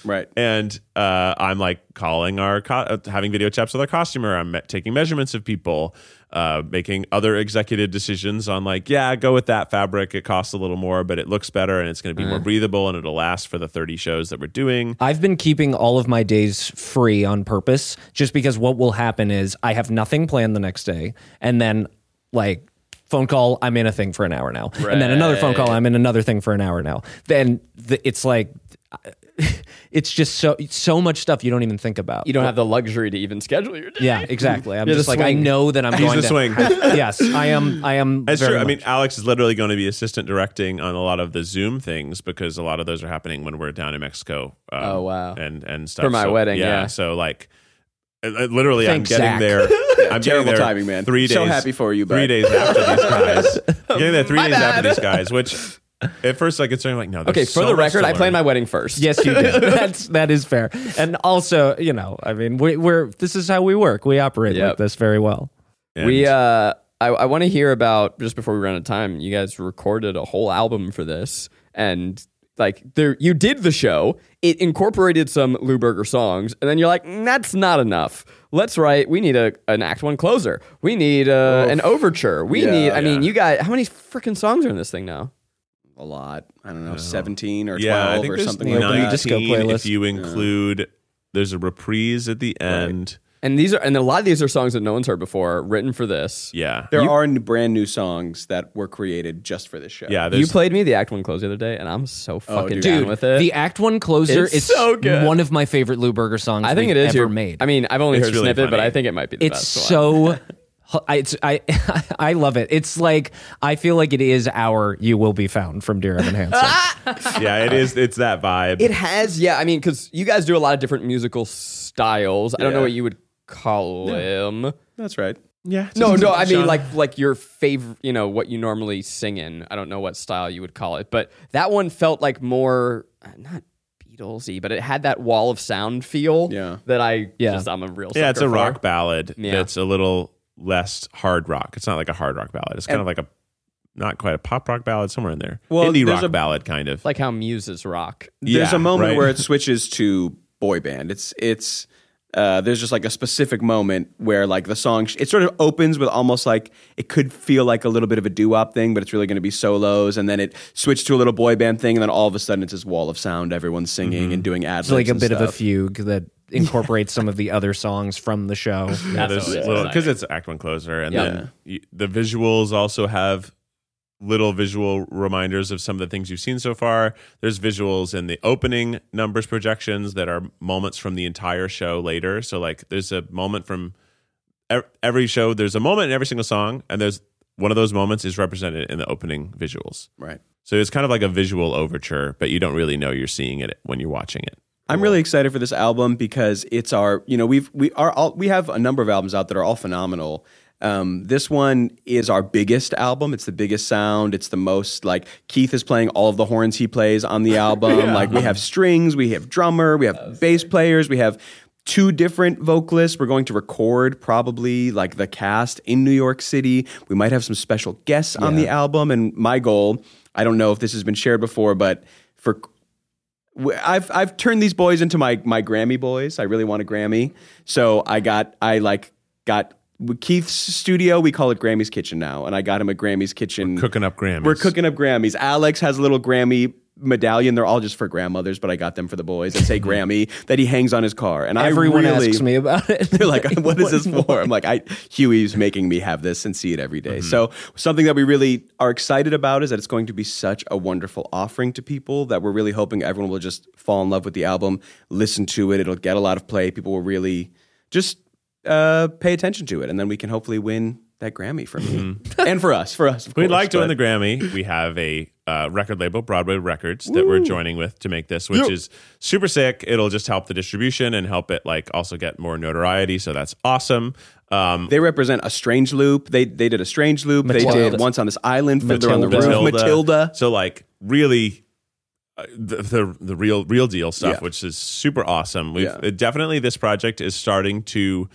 right. And uh, I'm like calling our, co- having video chats with our costumer. I'm me- taking measurements of people, uh, making other executive decisions on like, yeah, go with that fabric. It costs a little more, but it looks better and it's going to be uh. more breathable and it'll last for the thirty shows that we're doing. I've been keeping all of my days free on purpose, just because what will happen is I have nothing planned the next day. And then like phone call, I'm in a thing for an hour now. Right. And then another phone call, I'm in another thing for an hour now. Then the, it's like... I, it's just so so much stuff you don't even think about. You don't have the luxury to even schedule your day. Yeah, exactly. I'm You're just like swing. I know that I'm He's going the to swing. yes, I am. I am. That's very true. Much. I mean, Alex is literally going to be assistant directing on a lot of the Zoom things because a lot of those are happening when we're down in Mexico. Um, oh wow! And and stuff for my so, wedding. Yeah, yeah. So like, literally, Thanks, I'm getting Zach. there. I'm terrible there timing, man. Three days. So happy for you. Bud. Three days after these guys. I'm getting there three my days bad. after these guys, which. At first, I get started like, no. Okay, for so the record, I planned my wedding first. Yes, you did. That's that is fair. And also, you know, I mean, we, we're this is how we work. We operate yep. like this very well. And we, uh, I, I want to hear about just before we run out of time. You guys recorded a whole album for this, and like, there you did the show. It incorporated some Lou Burger songs, and then you're like, that's not enough. Let's write. We need a an act one closer. We need uh, oh, an overture. We yeah, need. I yeah. mean, you guys, how many freaking songs are in this thing now? A lot. I don't know, no. seventeen or twelve yeah, I think or something like that. nineteen, if you include, yeah. there's a reprise at the end. Right. And these are, and a lot of these are songs that no one's heard before, written for this. Yeah. There you, are brand new songs that were created just for this show. Yeah. You played me the Act One Closer the other day, and I'm so fucking oh, dude, down with it. The Act One Closer it's is so good. One of my favorite Lou Burger songs I think it is ever your, made. I mean, I've only it's heard really snippet, funny. But I think it might be the it's best one. It's so... I, it's, I I love it. It's like, I feel like it is our You Will Be Found from Dear Evan Hansen. Yeah, it is. It's that vibe. It has, yeah. I mean, because you guys do a lot of different musical styles. Yeah. I don't know what you would call them. No, that's right. Yeah. No, no, I mean, like like your favorite, you know, what you normally sing in. I don't know what style you would call it. But that one felt like more, not Beatlesy, but it had that wall of sound feel yeah. that I yeah. just, I'm a real sucker Yeah, it's a for. rock ballad yeah. that's a little... less hard rock. It's not like a hard rock ballad. It's kind and, of like a, not quite a pop rock ballad, somewhere in there. Well, indie rock a, ballad, kind of. Like how Muses rock. There's yeah, a moment right? where it switches to boy band. It's, it's, uh, there's just like a specific moment where like the song, sh- it sort of opens with almost like, it could feel like a little bit of a doo-wop thing, but it's really going to be solos. And then it switched to a little boy band thing. And then all of a sudden it's this wall of sound, everyone's singing mm-hmm. and doing ad-libs. It's like a bit stuff. of a fugue that incorporates some of the other songs from the show. Yeah, because yeah, it's Act One Closer, and yeah. then you, the visuals also have little visual reminders of some of the things you've seen so far. There's visuals in the opening numbers projections that are moments from the entire show later. So like, there's a moment from every show. There's a moment in every single song, and there's one of those moments is represented in the opening visuals. Right. So it's kind of like a visual overture, but you don't really know you're seeing it when you're watching it. I'm really excited for this album because it's our, you know, we've we are all, we have a number of albums out that are all phenomenal. Um, this one is our biggest album. It's the biggest sound. It's the most, like, Keith is playing all of the horns he plays on the album. yeah. Like, we have strings, we have drummer, we have bass sick. players, we have two different vocalists. We're going to record probably like the cast in New York City. We might have some special guests yeah. on the album. And my goal, I don't know if this has been shared before, but for I've I've turned these boys into my my Grammy boys. I really want a Grammy, so I got I like got Keith's studio. We call it Grammy's Kitchen now, and I got him a Grammy's Kitchen. We're cooking up Grammys. We're cooking up Grammys. Alex has a little Grammy medallion. They're all just for grandmothers, but I got them for the boys that say Grammy that he hangs on his car. And everyone I really, asks me about it. They're like, "What is this for?" I'm like, "I Huey's making me have this and see it every day." Mm-hmm. So something that we really are excited about is that it's going to be such a wonderful offering to people that we're really hoping everyone will just fall in love with the album, listen to it. It'll get a lot of play. People will really just uh, pay attention to it, and then we can hopefully win that Grammy for me mm-hmm. and for us. For us, of course, we'd like to win the Grammy. We have a. Uh, record label, Broadway Records, Ooh. that we're joining with to make this, which yep. is super sick. It'll just help the distribution and help it like also get more notoriety. So that's awesome. Um, they represent A Strange Loop. They they did A Strange Loop. Matilda. They did Once on This Island, Fiddler on the Roof, Matilda. Matilda. So like really uh, the, the the real real deal stuff, yeah. which is super awesome. We've yeah. definitely this project is starting to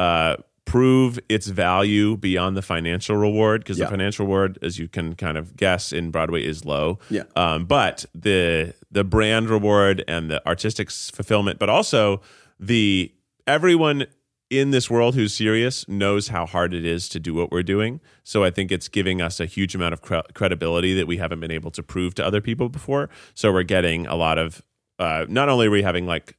uh, prove its value beyond the financial reward, because yeah. the financial reward, as you can kind of guess, in Broadway is low. Yeah. Um, but the the brand reward and the artistic fulfillment, but also the everyone in this world who's serious knows how hard it is to do what we're doing. So I think it's giving us a huge amount of cre- credibility that we haven't been able to prove to other people before. So we're getting a lot of uh, not only are we having like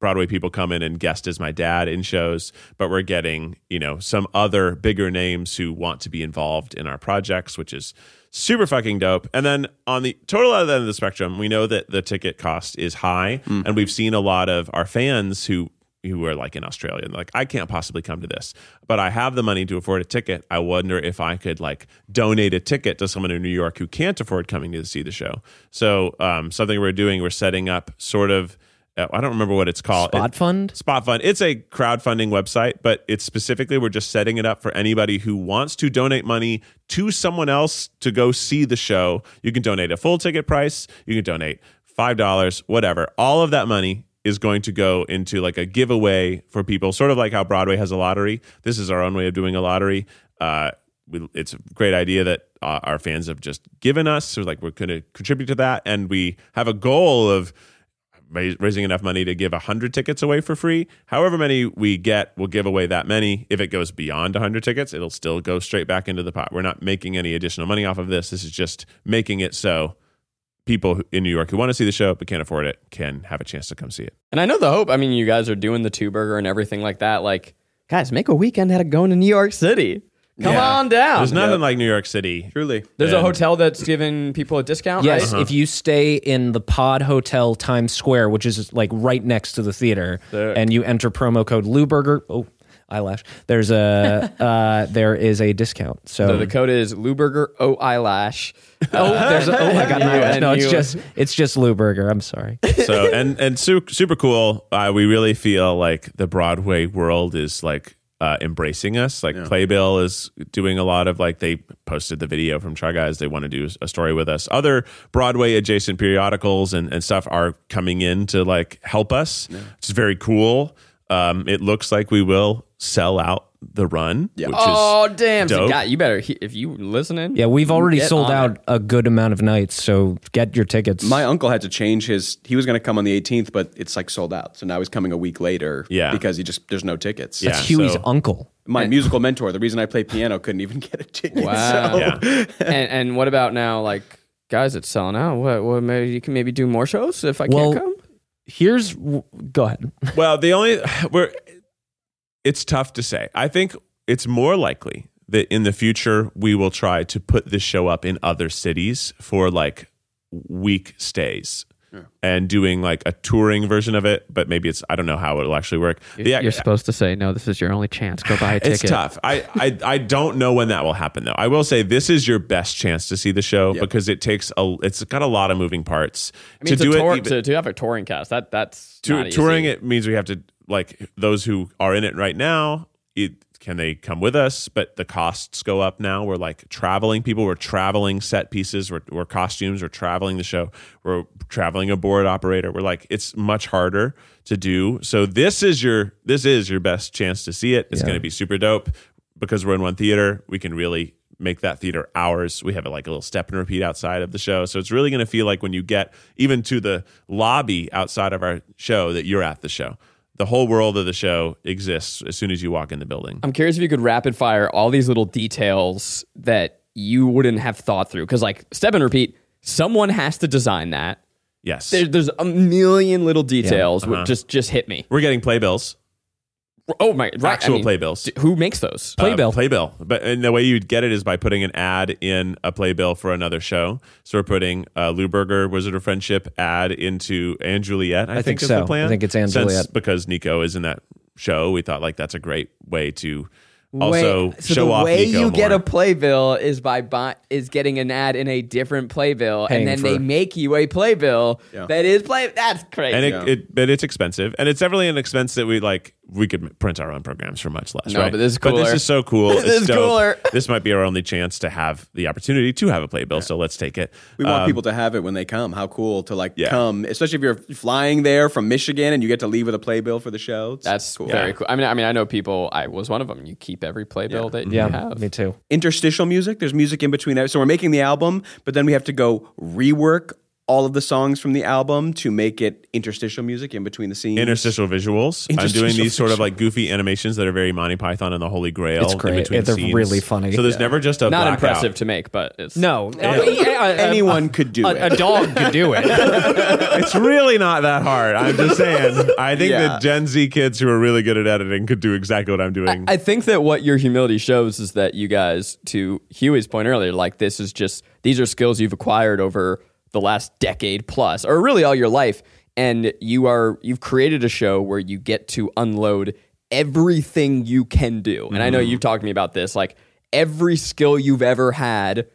Broadway people come in and guest as my dad in shows, but we're getting, you know, some other bigger names who want to be involved in our projects, which is super fucking dope. And then on the total other end of the spectrum, we know that the ticket cost is high, mm. and we've seen a lot of our fans who who are like in Australia and like, I can't possibly come to this, but I have the money to afford a ticket. I wonder if I could like donate a ticket to someone in New York who can't afford coming to see the show. So um, something we're doing, we're setting up sort of, I don't remember what it's called. Spot Fund? Spot Fund. It's a crowdfunding website, but it's specifically, we're just setting it up for anybody who wants to donate money to someone else to go see the show. You can donate a full ticket price. You can donate five dollars, whatever. All of that money is going to go into like a giveaway for people, sort of like how Broadway has a lottery. This is our own way of doing a lottery. Uh, we, it's a great idea that uh, our fans have just given us. So like we're going to contribute to that. And we have a goal of raising enough money to give one hundred tickets away for free. However many we get, we'll give away that many. If it goes beyond one hundred tickets, it'll still go straight back into the pot. We're not making any additional money off of this. This is just making it so people in New York who want to see the show but can't afford it can have a chance to come see it. And I know the hope, I mean, you guys are doing the Two Burger and everything like that. Like, guys, make a weekend out of going to New York City. Come yeah. on down. There's nothing yep. like New York City. Truly. There's yeah. a hotel that's giving people a discount, yes, right? Yes, uh-huh. If you stay in the Pod Hotel Times Square, which is like right next to the theater, there. and you enter promo code Lou Burger, oh, eyelash, there's a, uh, there is a discount. So, so the code is Lou Burger, oh, eyelash. Oh, there's a, oh, I got an eyelash. No, it's just, it's just Lou Burger. I'm sorry. So, and, and su- super cool. Uh, we really feel like the Broadway world is like, Uh, embracing us. Like yeah. Playbill is doing a lot of like, they posted the video from Try Guys. They want to do a story with us. Other Broadway adjacent periodicals and, and stuff are coming in to like help us. Yeah. It's very cool. Um, it looks like we will sell out the run. Yeah. Which oh, is damn. So God, you better, if you listening. Yeah, we've already sold out it. a good amount of nights. So get your tickets. My uncle had to change his, he was going to come on the eighteenth, but it's like sold out. So now he's coming a week later yeah. because he just, there's no tickets. That's yeah, Huey's so. uncle. My and, musical mentor, the reason I play piano, couldn't even get a ticket. Wow. So. Yeah. and, and what about now? Like, guys, it's selling out. What, what, maybe you can maybe do more shows if I well, can't come? Here's, go ahead. Well, the only, we're, it's tough to say. I think it's more likely that in the future we will try to put this show up in other cities for like week stays yeah. and doing like a touring version of it. But maybe it's, I don't know how it'll actually work. You're, the, you're I, supposed to say, no, this is your only chance. Go buy a ticket. It's tough. I, I, I don't know when that will happen though. I will say this is your best chance to see the show yep. because it takes a, it's got a lot of moving parts. I mean, to do tour, it, to, to have a touring cast, that that's to, not easy. Touring it means we have to, like those who are in it right now, it, can they come with us? But the costs go up now. We're like traveling people. We're traveling set pieces. We're, we're costumes. We're traveling the show. We're traveling a board operator. We're like, it's much harder to do. So this is your this is your best chance to see it. It's yeah. going to be super dope because we're in one theater. We can really make that theater ours. We have like a little step and repeat outside of the show. So it's really going to feel like when you get even to the lobby outside of our show that you're at the show. The whole world of the show exists as soon as you walk in the building. I'm curious if you could rapid fire all these little details that you wouldn't have thought through. Because like step and repeat, someone has to design that. Yes. There, there's a million little details. Yeah. Uh-huh. Just just hit me. We're getting playbills. Oh my! Right. Actual I mean, playbills. D- who makes those? Playbill. Uh, playbill. But and the way you'd get it is by putting an ad in a playbill for another show. So we're putting uh, Lou Burger, Wizard of Friendship ad into And Juliet. I, I think, think so. Is the plan. I think it's And Since, Juliet because Nico is in that show. We thought like that's a great way to also Wait, so show off. The way off Nico you more. Get a playbill is by buy, is getting an ad in a different playbill, Paying and then for, they make you a playbill yeah. that is play. That's crazy. And it, yeah. it, but it's expensive, and it's definitely an expense that we like. We could print our own programs for much less. No, right? but this is cooler. But this is so cool. This it's is dope. cooler. This might be our only chance to have the opportunity to have a playbill, yeah. so let's take it. We um, want people to have it when they come. How cool to like yeah. come, especially if you're flying there from Michigan and you get to leave with a playbill for the show. It's That's cool. very yeah. cool. I mean, I mean, I know people. I was one of them. You keep every playbill yeah. that you yeah, have. Me too. Interstitial music. There's music in between. So we're making the album, but then we have to go rework all of the songs from the album to make it interstitial music in between the scenes. Interstitial visuals. Interstitial I'm doing these sort of like goofy animations that are very Monty Python and the Holy Grail. It's great. In between yeah, they're scenes. really funny. So there's yeah. never just a Not impressive out. to make, but it's... No. Yeah. Anyone could do a, it. A dog could do it. It's really not that hard. I'm just saying. I think yeah. that Gen Z kids who are really good at editing could do exactly what I'm doing. I, I think that what your humility shows is that you guys, to Huey's point earlier, like this is just... These are skills you've acquired over... the last decade plus, or really all your life, and you are you've created a show where you get to unload everything you can do. And mm. I know you've talked to me about this, like every skill you've ever had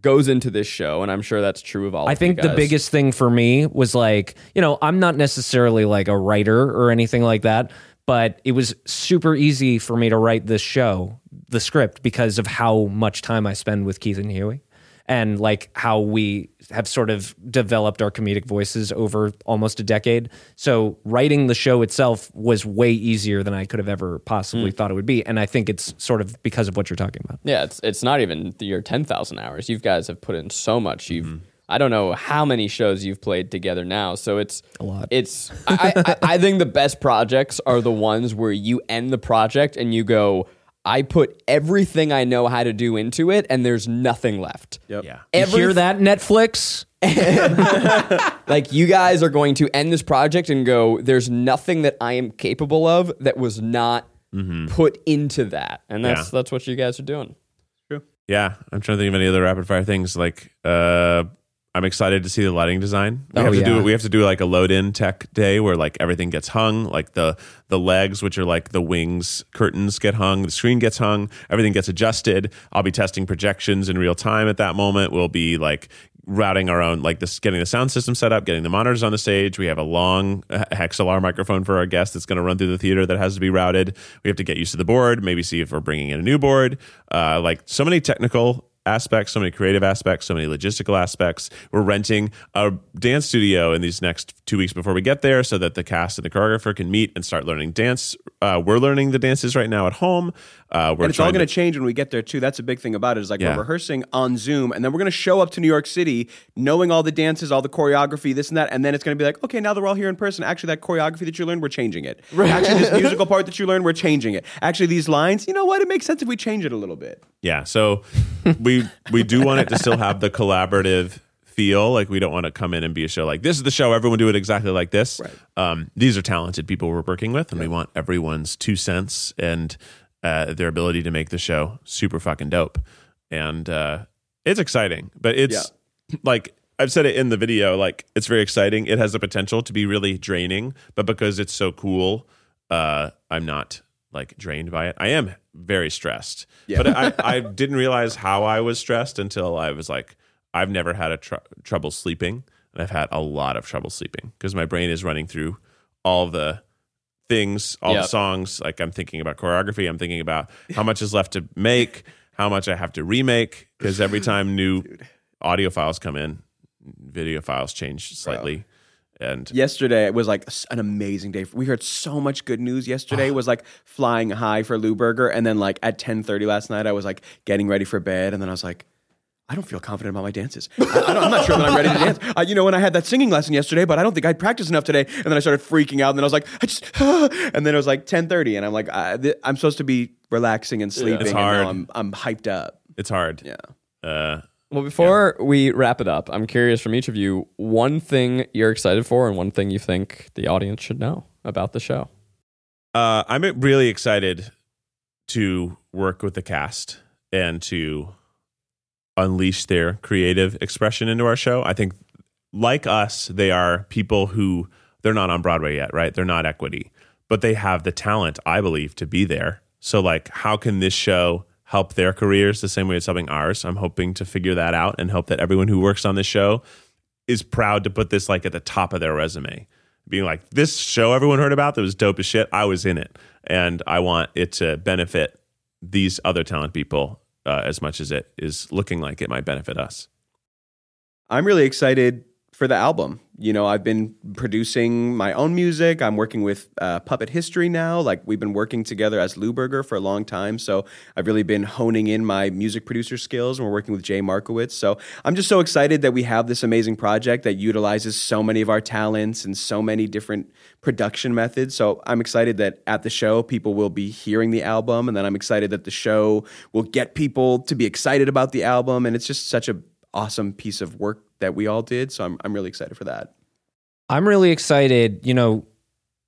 goes into this show, and I'm sure that's true of all I of think you guys. The biggest thing for me was like, you know, I'm not necessarily like a writer or anything like that, but it was super easy for me to write this show, the script, because of how much time I spend with Keith and Huey. And like how we have sort of developed our comedic voices over almost a decade. So writing the show itself was way easier than I could have ever possibly mm. thought it would be. And I think it's sort of because of what you're talking about. Yeah, it's it's not even your ten thousand hours. You guys have put in so much. You've mm-hmm. I don't know how many shows you've played together now. So it's a lot. It's I, I, I think the best projects are the ones where you end the project and you go, I put everything I know how to do into it, and there's nothing left. Yep. Yeah. Every- you hear that, Netflix? Like, you guys are going to end this project and go, there's nothing that I am capable of that was not mm-hmm. put into that. And that's yeah. that's what you guys are doing. True. Yeah. I'm trying to think of any other rapid fire things. Like uh, I'm excited to see the lighting design. We oh, have to yeah. do we have to do like a load in tech day where like everything gets hung, like the the legs, which are like the wings, curtains get hung, the screen gets hung, everything gets adjusted. I'll be testing projections in real time at that moment. We'll be like routing our own, like this, getting the sound system set up, getting the monitors on the stage. We have a long X L R microphone for our guest that's going to run through the theater that has to be routed. We have to get used to the board, maybe see if we're bringing in a new board. Uh, like so many technical aspects, so many creative aspects, so many logistical aspects. We're renting a dance studio in these next two weeks before we get there so that the cast and the choreographer can meet and start learning dance. Uh, we're learning the dances right now at home. Uh, we're and it's all going to change when we get there, too. That's a big thing about it is like yeah. we're rehearsing on Zoom, and then we're going to show up to New York City knowing all the dances, all the choreography, this and that, and then it's going to be like, okay, now they're all here in person. Actually, that choreography that you learned, we're changing it. Right. Actually, this musical part that you learned, we're changing it. Actually, these lines, you know what? It makes sense if we change it a little bit. Yeah, so we we do want it to still have the collaborative feel. Like, we don't want to come in and be a show like, this is the show, everyone do it exactly like this. Right. Um, these are talented people we're working with, and yeah. we want everyone's two cents and uh, their ability to make the show super fucking dope. And uh, it's exciting, but it's yeah. like, I've said it in the video, like, it's very exciting. It has the potential to be really draining, but because it's so cool, uh, I'm not like drained by it. I am very stressed, yeah. but I, I didn't realize how I was stressed until I was like, I've never had a tr- trouble sleeping, and I've had a lot of trouble sleeping because my brain is running through all the things, all yep. the songs. Like, I'm thinking about choreography. I'm thinking about how much is left to make, how much I have to remake, because every time new Dude. audio files come in, video files change slightly. Bro. And yesterday it was like an amazing day. We heard so much good news. Yesterday was like flying high for Lou Burger, and then like at ten thirty last night I was like getting ready for bed, and then I was like, I don't feel confident about my dances. I, I I'm not sure that I'm ready to dance. I, you know, when I had that singing lesson yesterday, but I don't think I practiced enough today. And then I started freaking out, and then I was like, I just, ah, and then it was like ten thirty, and I'm like, I, th- I'm supposed to be relaxing and sleeping. It's hard. And now I'm I'm hyped up. It's hard. Yeah. Uh, Well, before yeah. we wrap it up, I'm curious from each of you, one thing you're excited for and one thing you think the audience should know about the show. Uh, I'm really excited to work with the cast and to unleash their creative expression into our show. I think, like us, they are people who, they're not on Broadway yet, right? They're not Equity, but they have the talent, I believe, to be there. So, like, how can this show help their careers the same way it's helping ours? I'm hoping to figure that out and hope that everyone who works on this show is proud to put this like at the top of their resume. Being like, this show everyone heard about that was dope as shit, I was in it. And I want it to benefit these other talent people uh, as much as it is looking like it might benefit us. I'm really excited for the album. You know, I've been producing my own music. I'm working with uh, Puppet History now. Like, we've been working together as Lou Burger for a long time. So I've really been honing in my music producer skills. And we're working with Jay Markowitz. So I'm just so excited that we have this amazing project that utilizes so many of our talents and so many different production methods. So I'm excited that at the show, people will be hearing the album. And then I'm excited that the show will get people to be excited about the album. And it's just such a awesome piece of work that we all did. So I'm I'm really excited for that. I'm really excited, you know,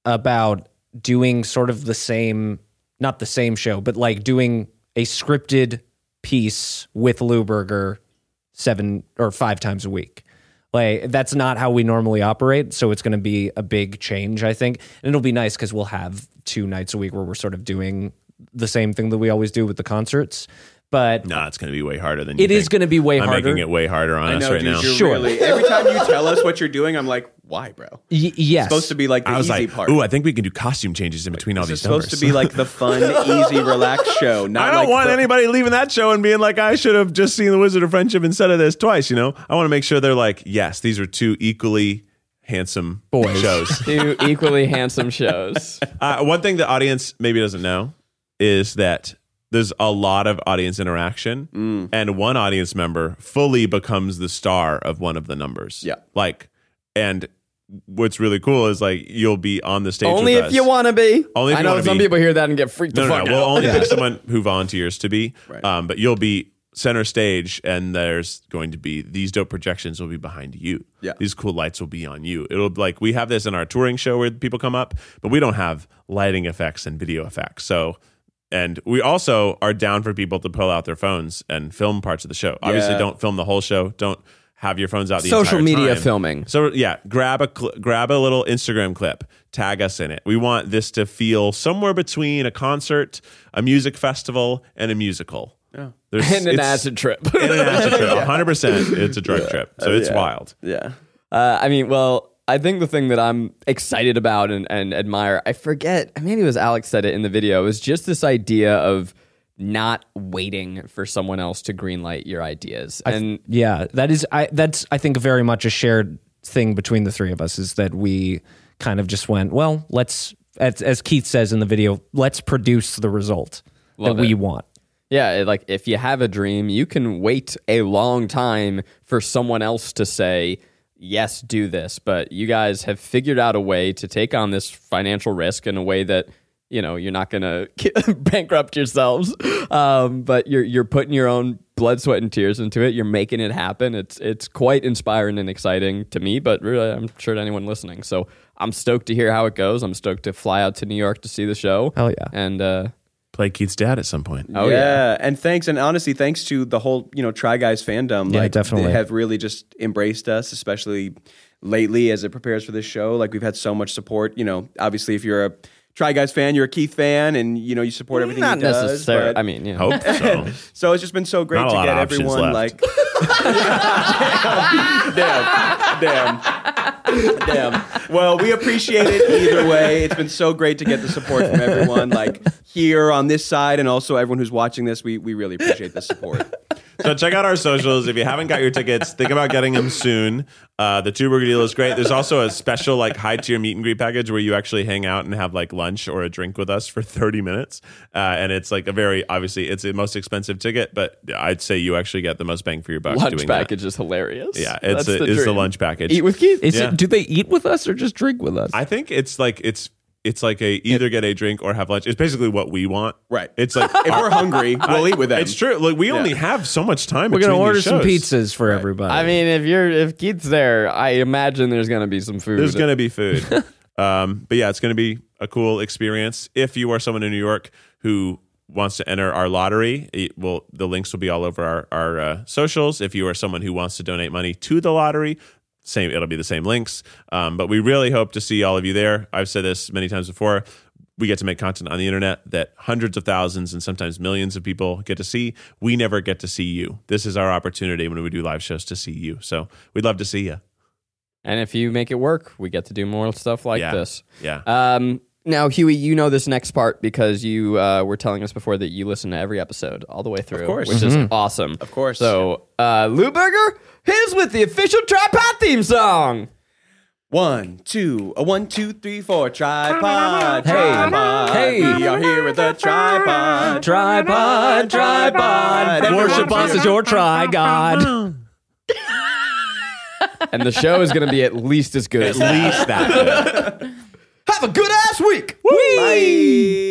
about doing sort of the same, not the same show, but like doing a scripted piece with Lou Burger seven or five times a week. Like, that's not how we normally operate. So it's going to be a big change, I think. And it'll be nice because we'll have two nights a week where we're sort of doing the same thing that we always do with the concerts. But no, nah, it's going to be way harder than you It think. Is going to be way I'm harder. I'm making it way harder on I know, us right dude, now. Sure. Really, every time you tell us what you're doing, I'm like, why, bro? Y- yes. It's supposed to be like the I was easy like, part. Ooh, I think we can do costume changes in between like, all these numbers. It's supposed to be like the fun, easy, relaxed show. Not I don't like want the- anybody leaving that show and being like, I should have just seen The Wizard of Friendship instead of this twice, you know? I want to make sure they're like, yes, these are two equally handsome boys shows. Two equally handsome shows. Uh, one thing the audience maybe doesn't know is that there's a lot of audience interaction, mm. and one audience member fully becomes the star of one of the numbers. Yeah. Like, and what's really cool is like, you'll be on the stage only with if us. You want to be. Only if I you know some be. People hear that and get freaked no, the no, fuck no. out. Well, only yeah. if someone who volunteers to be. Right. Um, but you'll be center stage, and there's going to be these dope projections will be behind you. Yeah. These cool lights will be on you. It'll be like, we have this in our touring show where people come up, but we don't have lighting effects and video effects. So, and we also are down for people to pull out their phones and film parts of the show. Yeah. Obviously, don't film the whole show. Don't have your phones out the social media time. Filming. So yeah, grab a cl- grab a little Instagram clip, tag us in it. We want this to feel somewhere between a concert, a music festival, and a musical. Yeah. There's, and an acid trip. And an acid trip. Yeah. one hundred percent it's a drug yeah. trip. So it's yeah. wild. Yeah. Uh, I mean, well, I think the thing that I'm excited about and, and admire, I forget, maybe it was Alex said it in the video, was just this idea of not waiting for someone else to greenlight your ideas. And I, yeah, that is, I that's, I think, very much a shared thing between the three of us, is that we kind of just went, well, let's, as, as Keith says in the video, let's produce the result that we want. Yeah, like if you have a dream, you can wait a long time for someone else to say, yes, do this. But you guys have figured out a way to take on this financial risk in a way that, you know, you're not going to bankrupt yourselves. Um, but you're you're putting your own blood, sweat, and tears into it. You're making it happen. It's it's quite inspiring and exciting to me, but really, I'm sure to anyone listening. So I'm stoked to hear how it goes. I'm stoked to fly out to New York to see the show. Hell yeah. And, uh, play Keith's dad at some point. Oh yeah. yeah, and thanks, and honestly, thanks to the whole, you know, Try Guys fandom. Yeah, like, definitely. They have really just embraced us, especially lately as it prepares for this show. Like, we've had so much support. You know, obviously, if you're a Try Guys fan, you're a Keith fan, and you know you support everything Not he does. Not necessarily. I mean, yeah. Hope so. So it's just been so great Not to get everyone left. Like. damn, damn, damn, damn. Well, we appreciate it either way. It's been so great to get the support from everyone, like here on this side, and also everyone who's watching this. We we really appreciate the support. So check out our socials. If you haven't got your tickets, think about getting them soon. Uh, the two burger deal is great. There's also a special like high tier meet and greet package where you actually hang out and have like lunch or a drink with us for thirty minutes. Uh, and it's like a very, obviously it's the most expensive ticket, but I'd say you actually get the most bang for your buck. Lunch doing package that. Is hilarious. Yeah, it's a, the, is the lunch package. Eat with Keith. Is yeah. it, do they eat with us or just drink with us? I think it's like it's. It's like a either get a drink or have lunch. It's basically what we want. Right. It's like if we're hungry, we'll eat with them. It's true. Like we yeah. only have so much time. We're gonna order some pizzas for right. everybody. I mean, if you're if Keith's there, I imagine there's gonna be some food. There's gonna be food. um, but yeah, it's gonna be a cool experience. If you are someone in New York who wants to enter our lottery, it will, the links will be all over our our uh, socials. If you are someone who wants to donate money to the lottery, same, it'll be the same links. Um, but we really hope to see all of you there. I've said this many times before. We get to make content on the internet that hundreds of thousands and sometimes millions of people get to see. We never get to see you. This is our opportunity when we do live shows to see you. So we'd love to see you. And if you make it work, we get to do more stuff like yeah. this. Yeah. Um, now, Huey, you know this next part because you uh, were telling us before that you listen to every episode all the way through, of course. Which mm-hmm. is awesome. Of course. So, uh, Lou Burger, here's with the official Tripod theme song. One, two, a one, two, three, four. Tripod, hey, tripod. Hey, we are here with the tripod, tripod, tripod. Everyone worship us as your tri god. And the show is going to be at least as good. At least that good. Have a good ass week. Woo! Bye.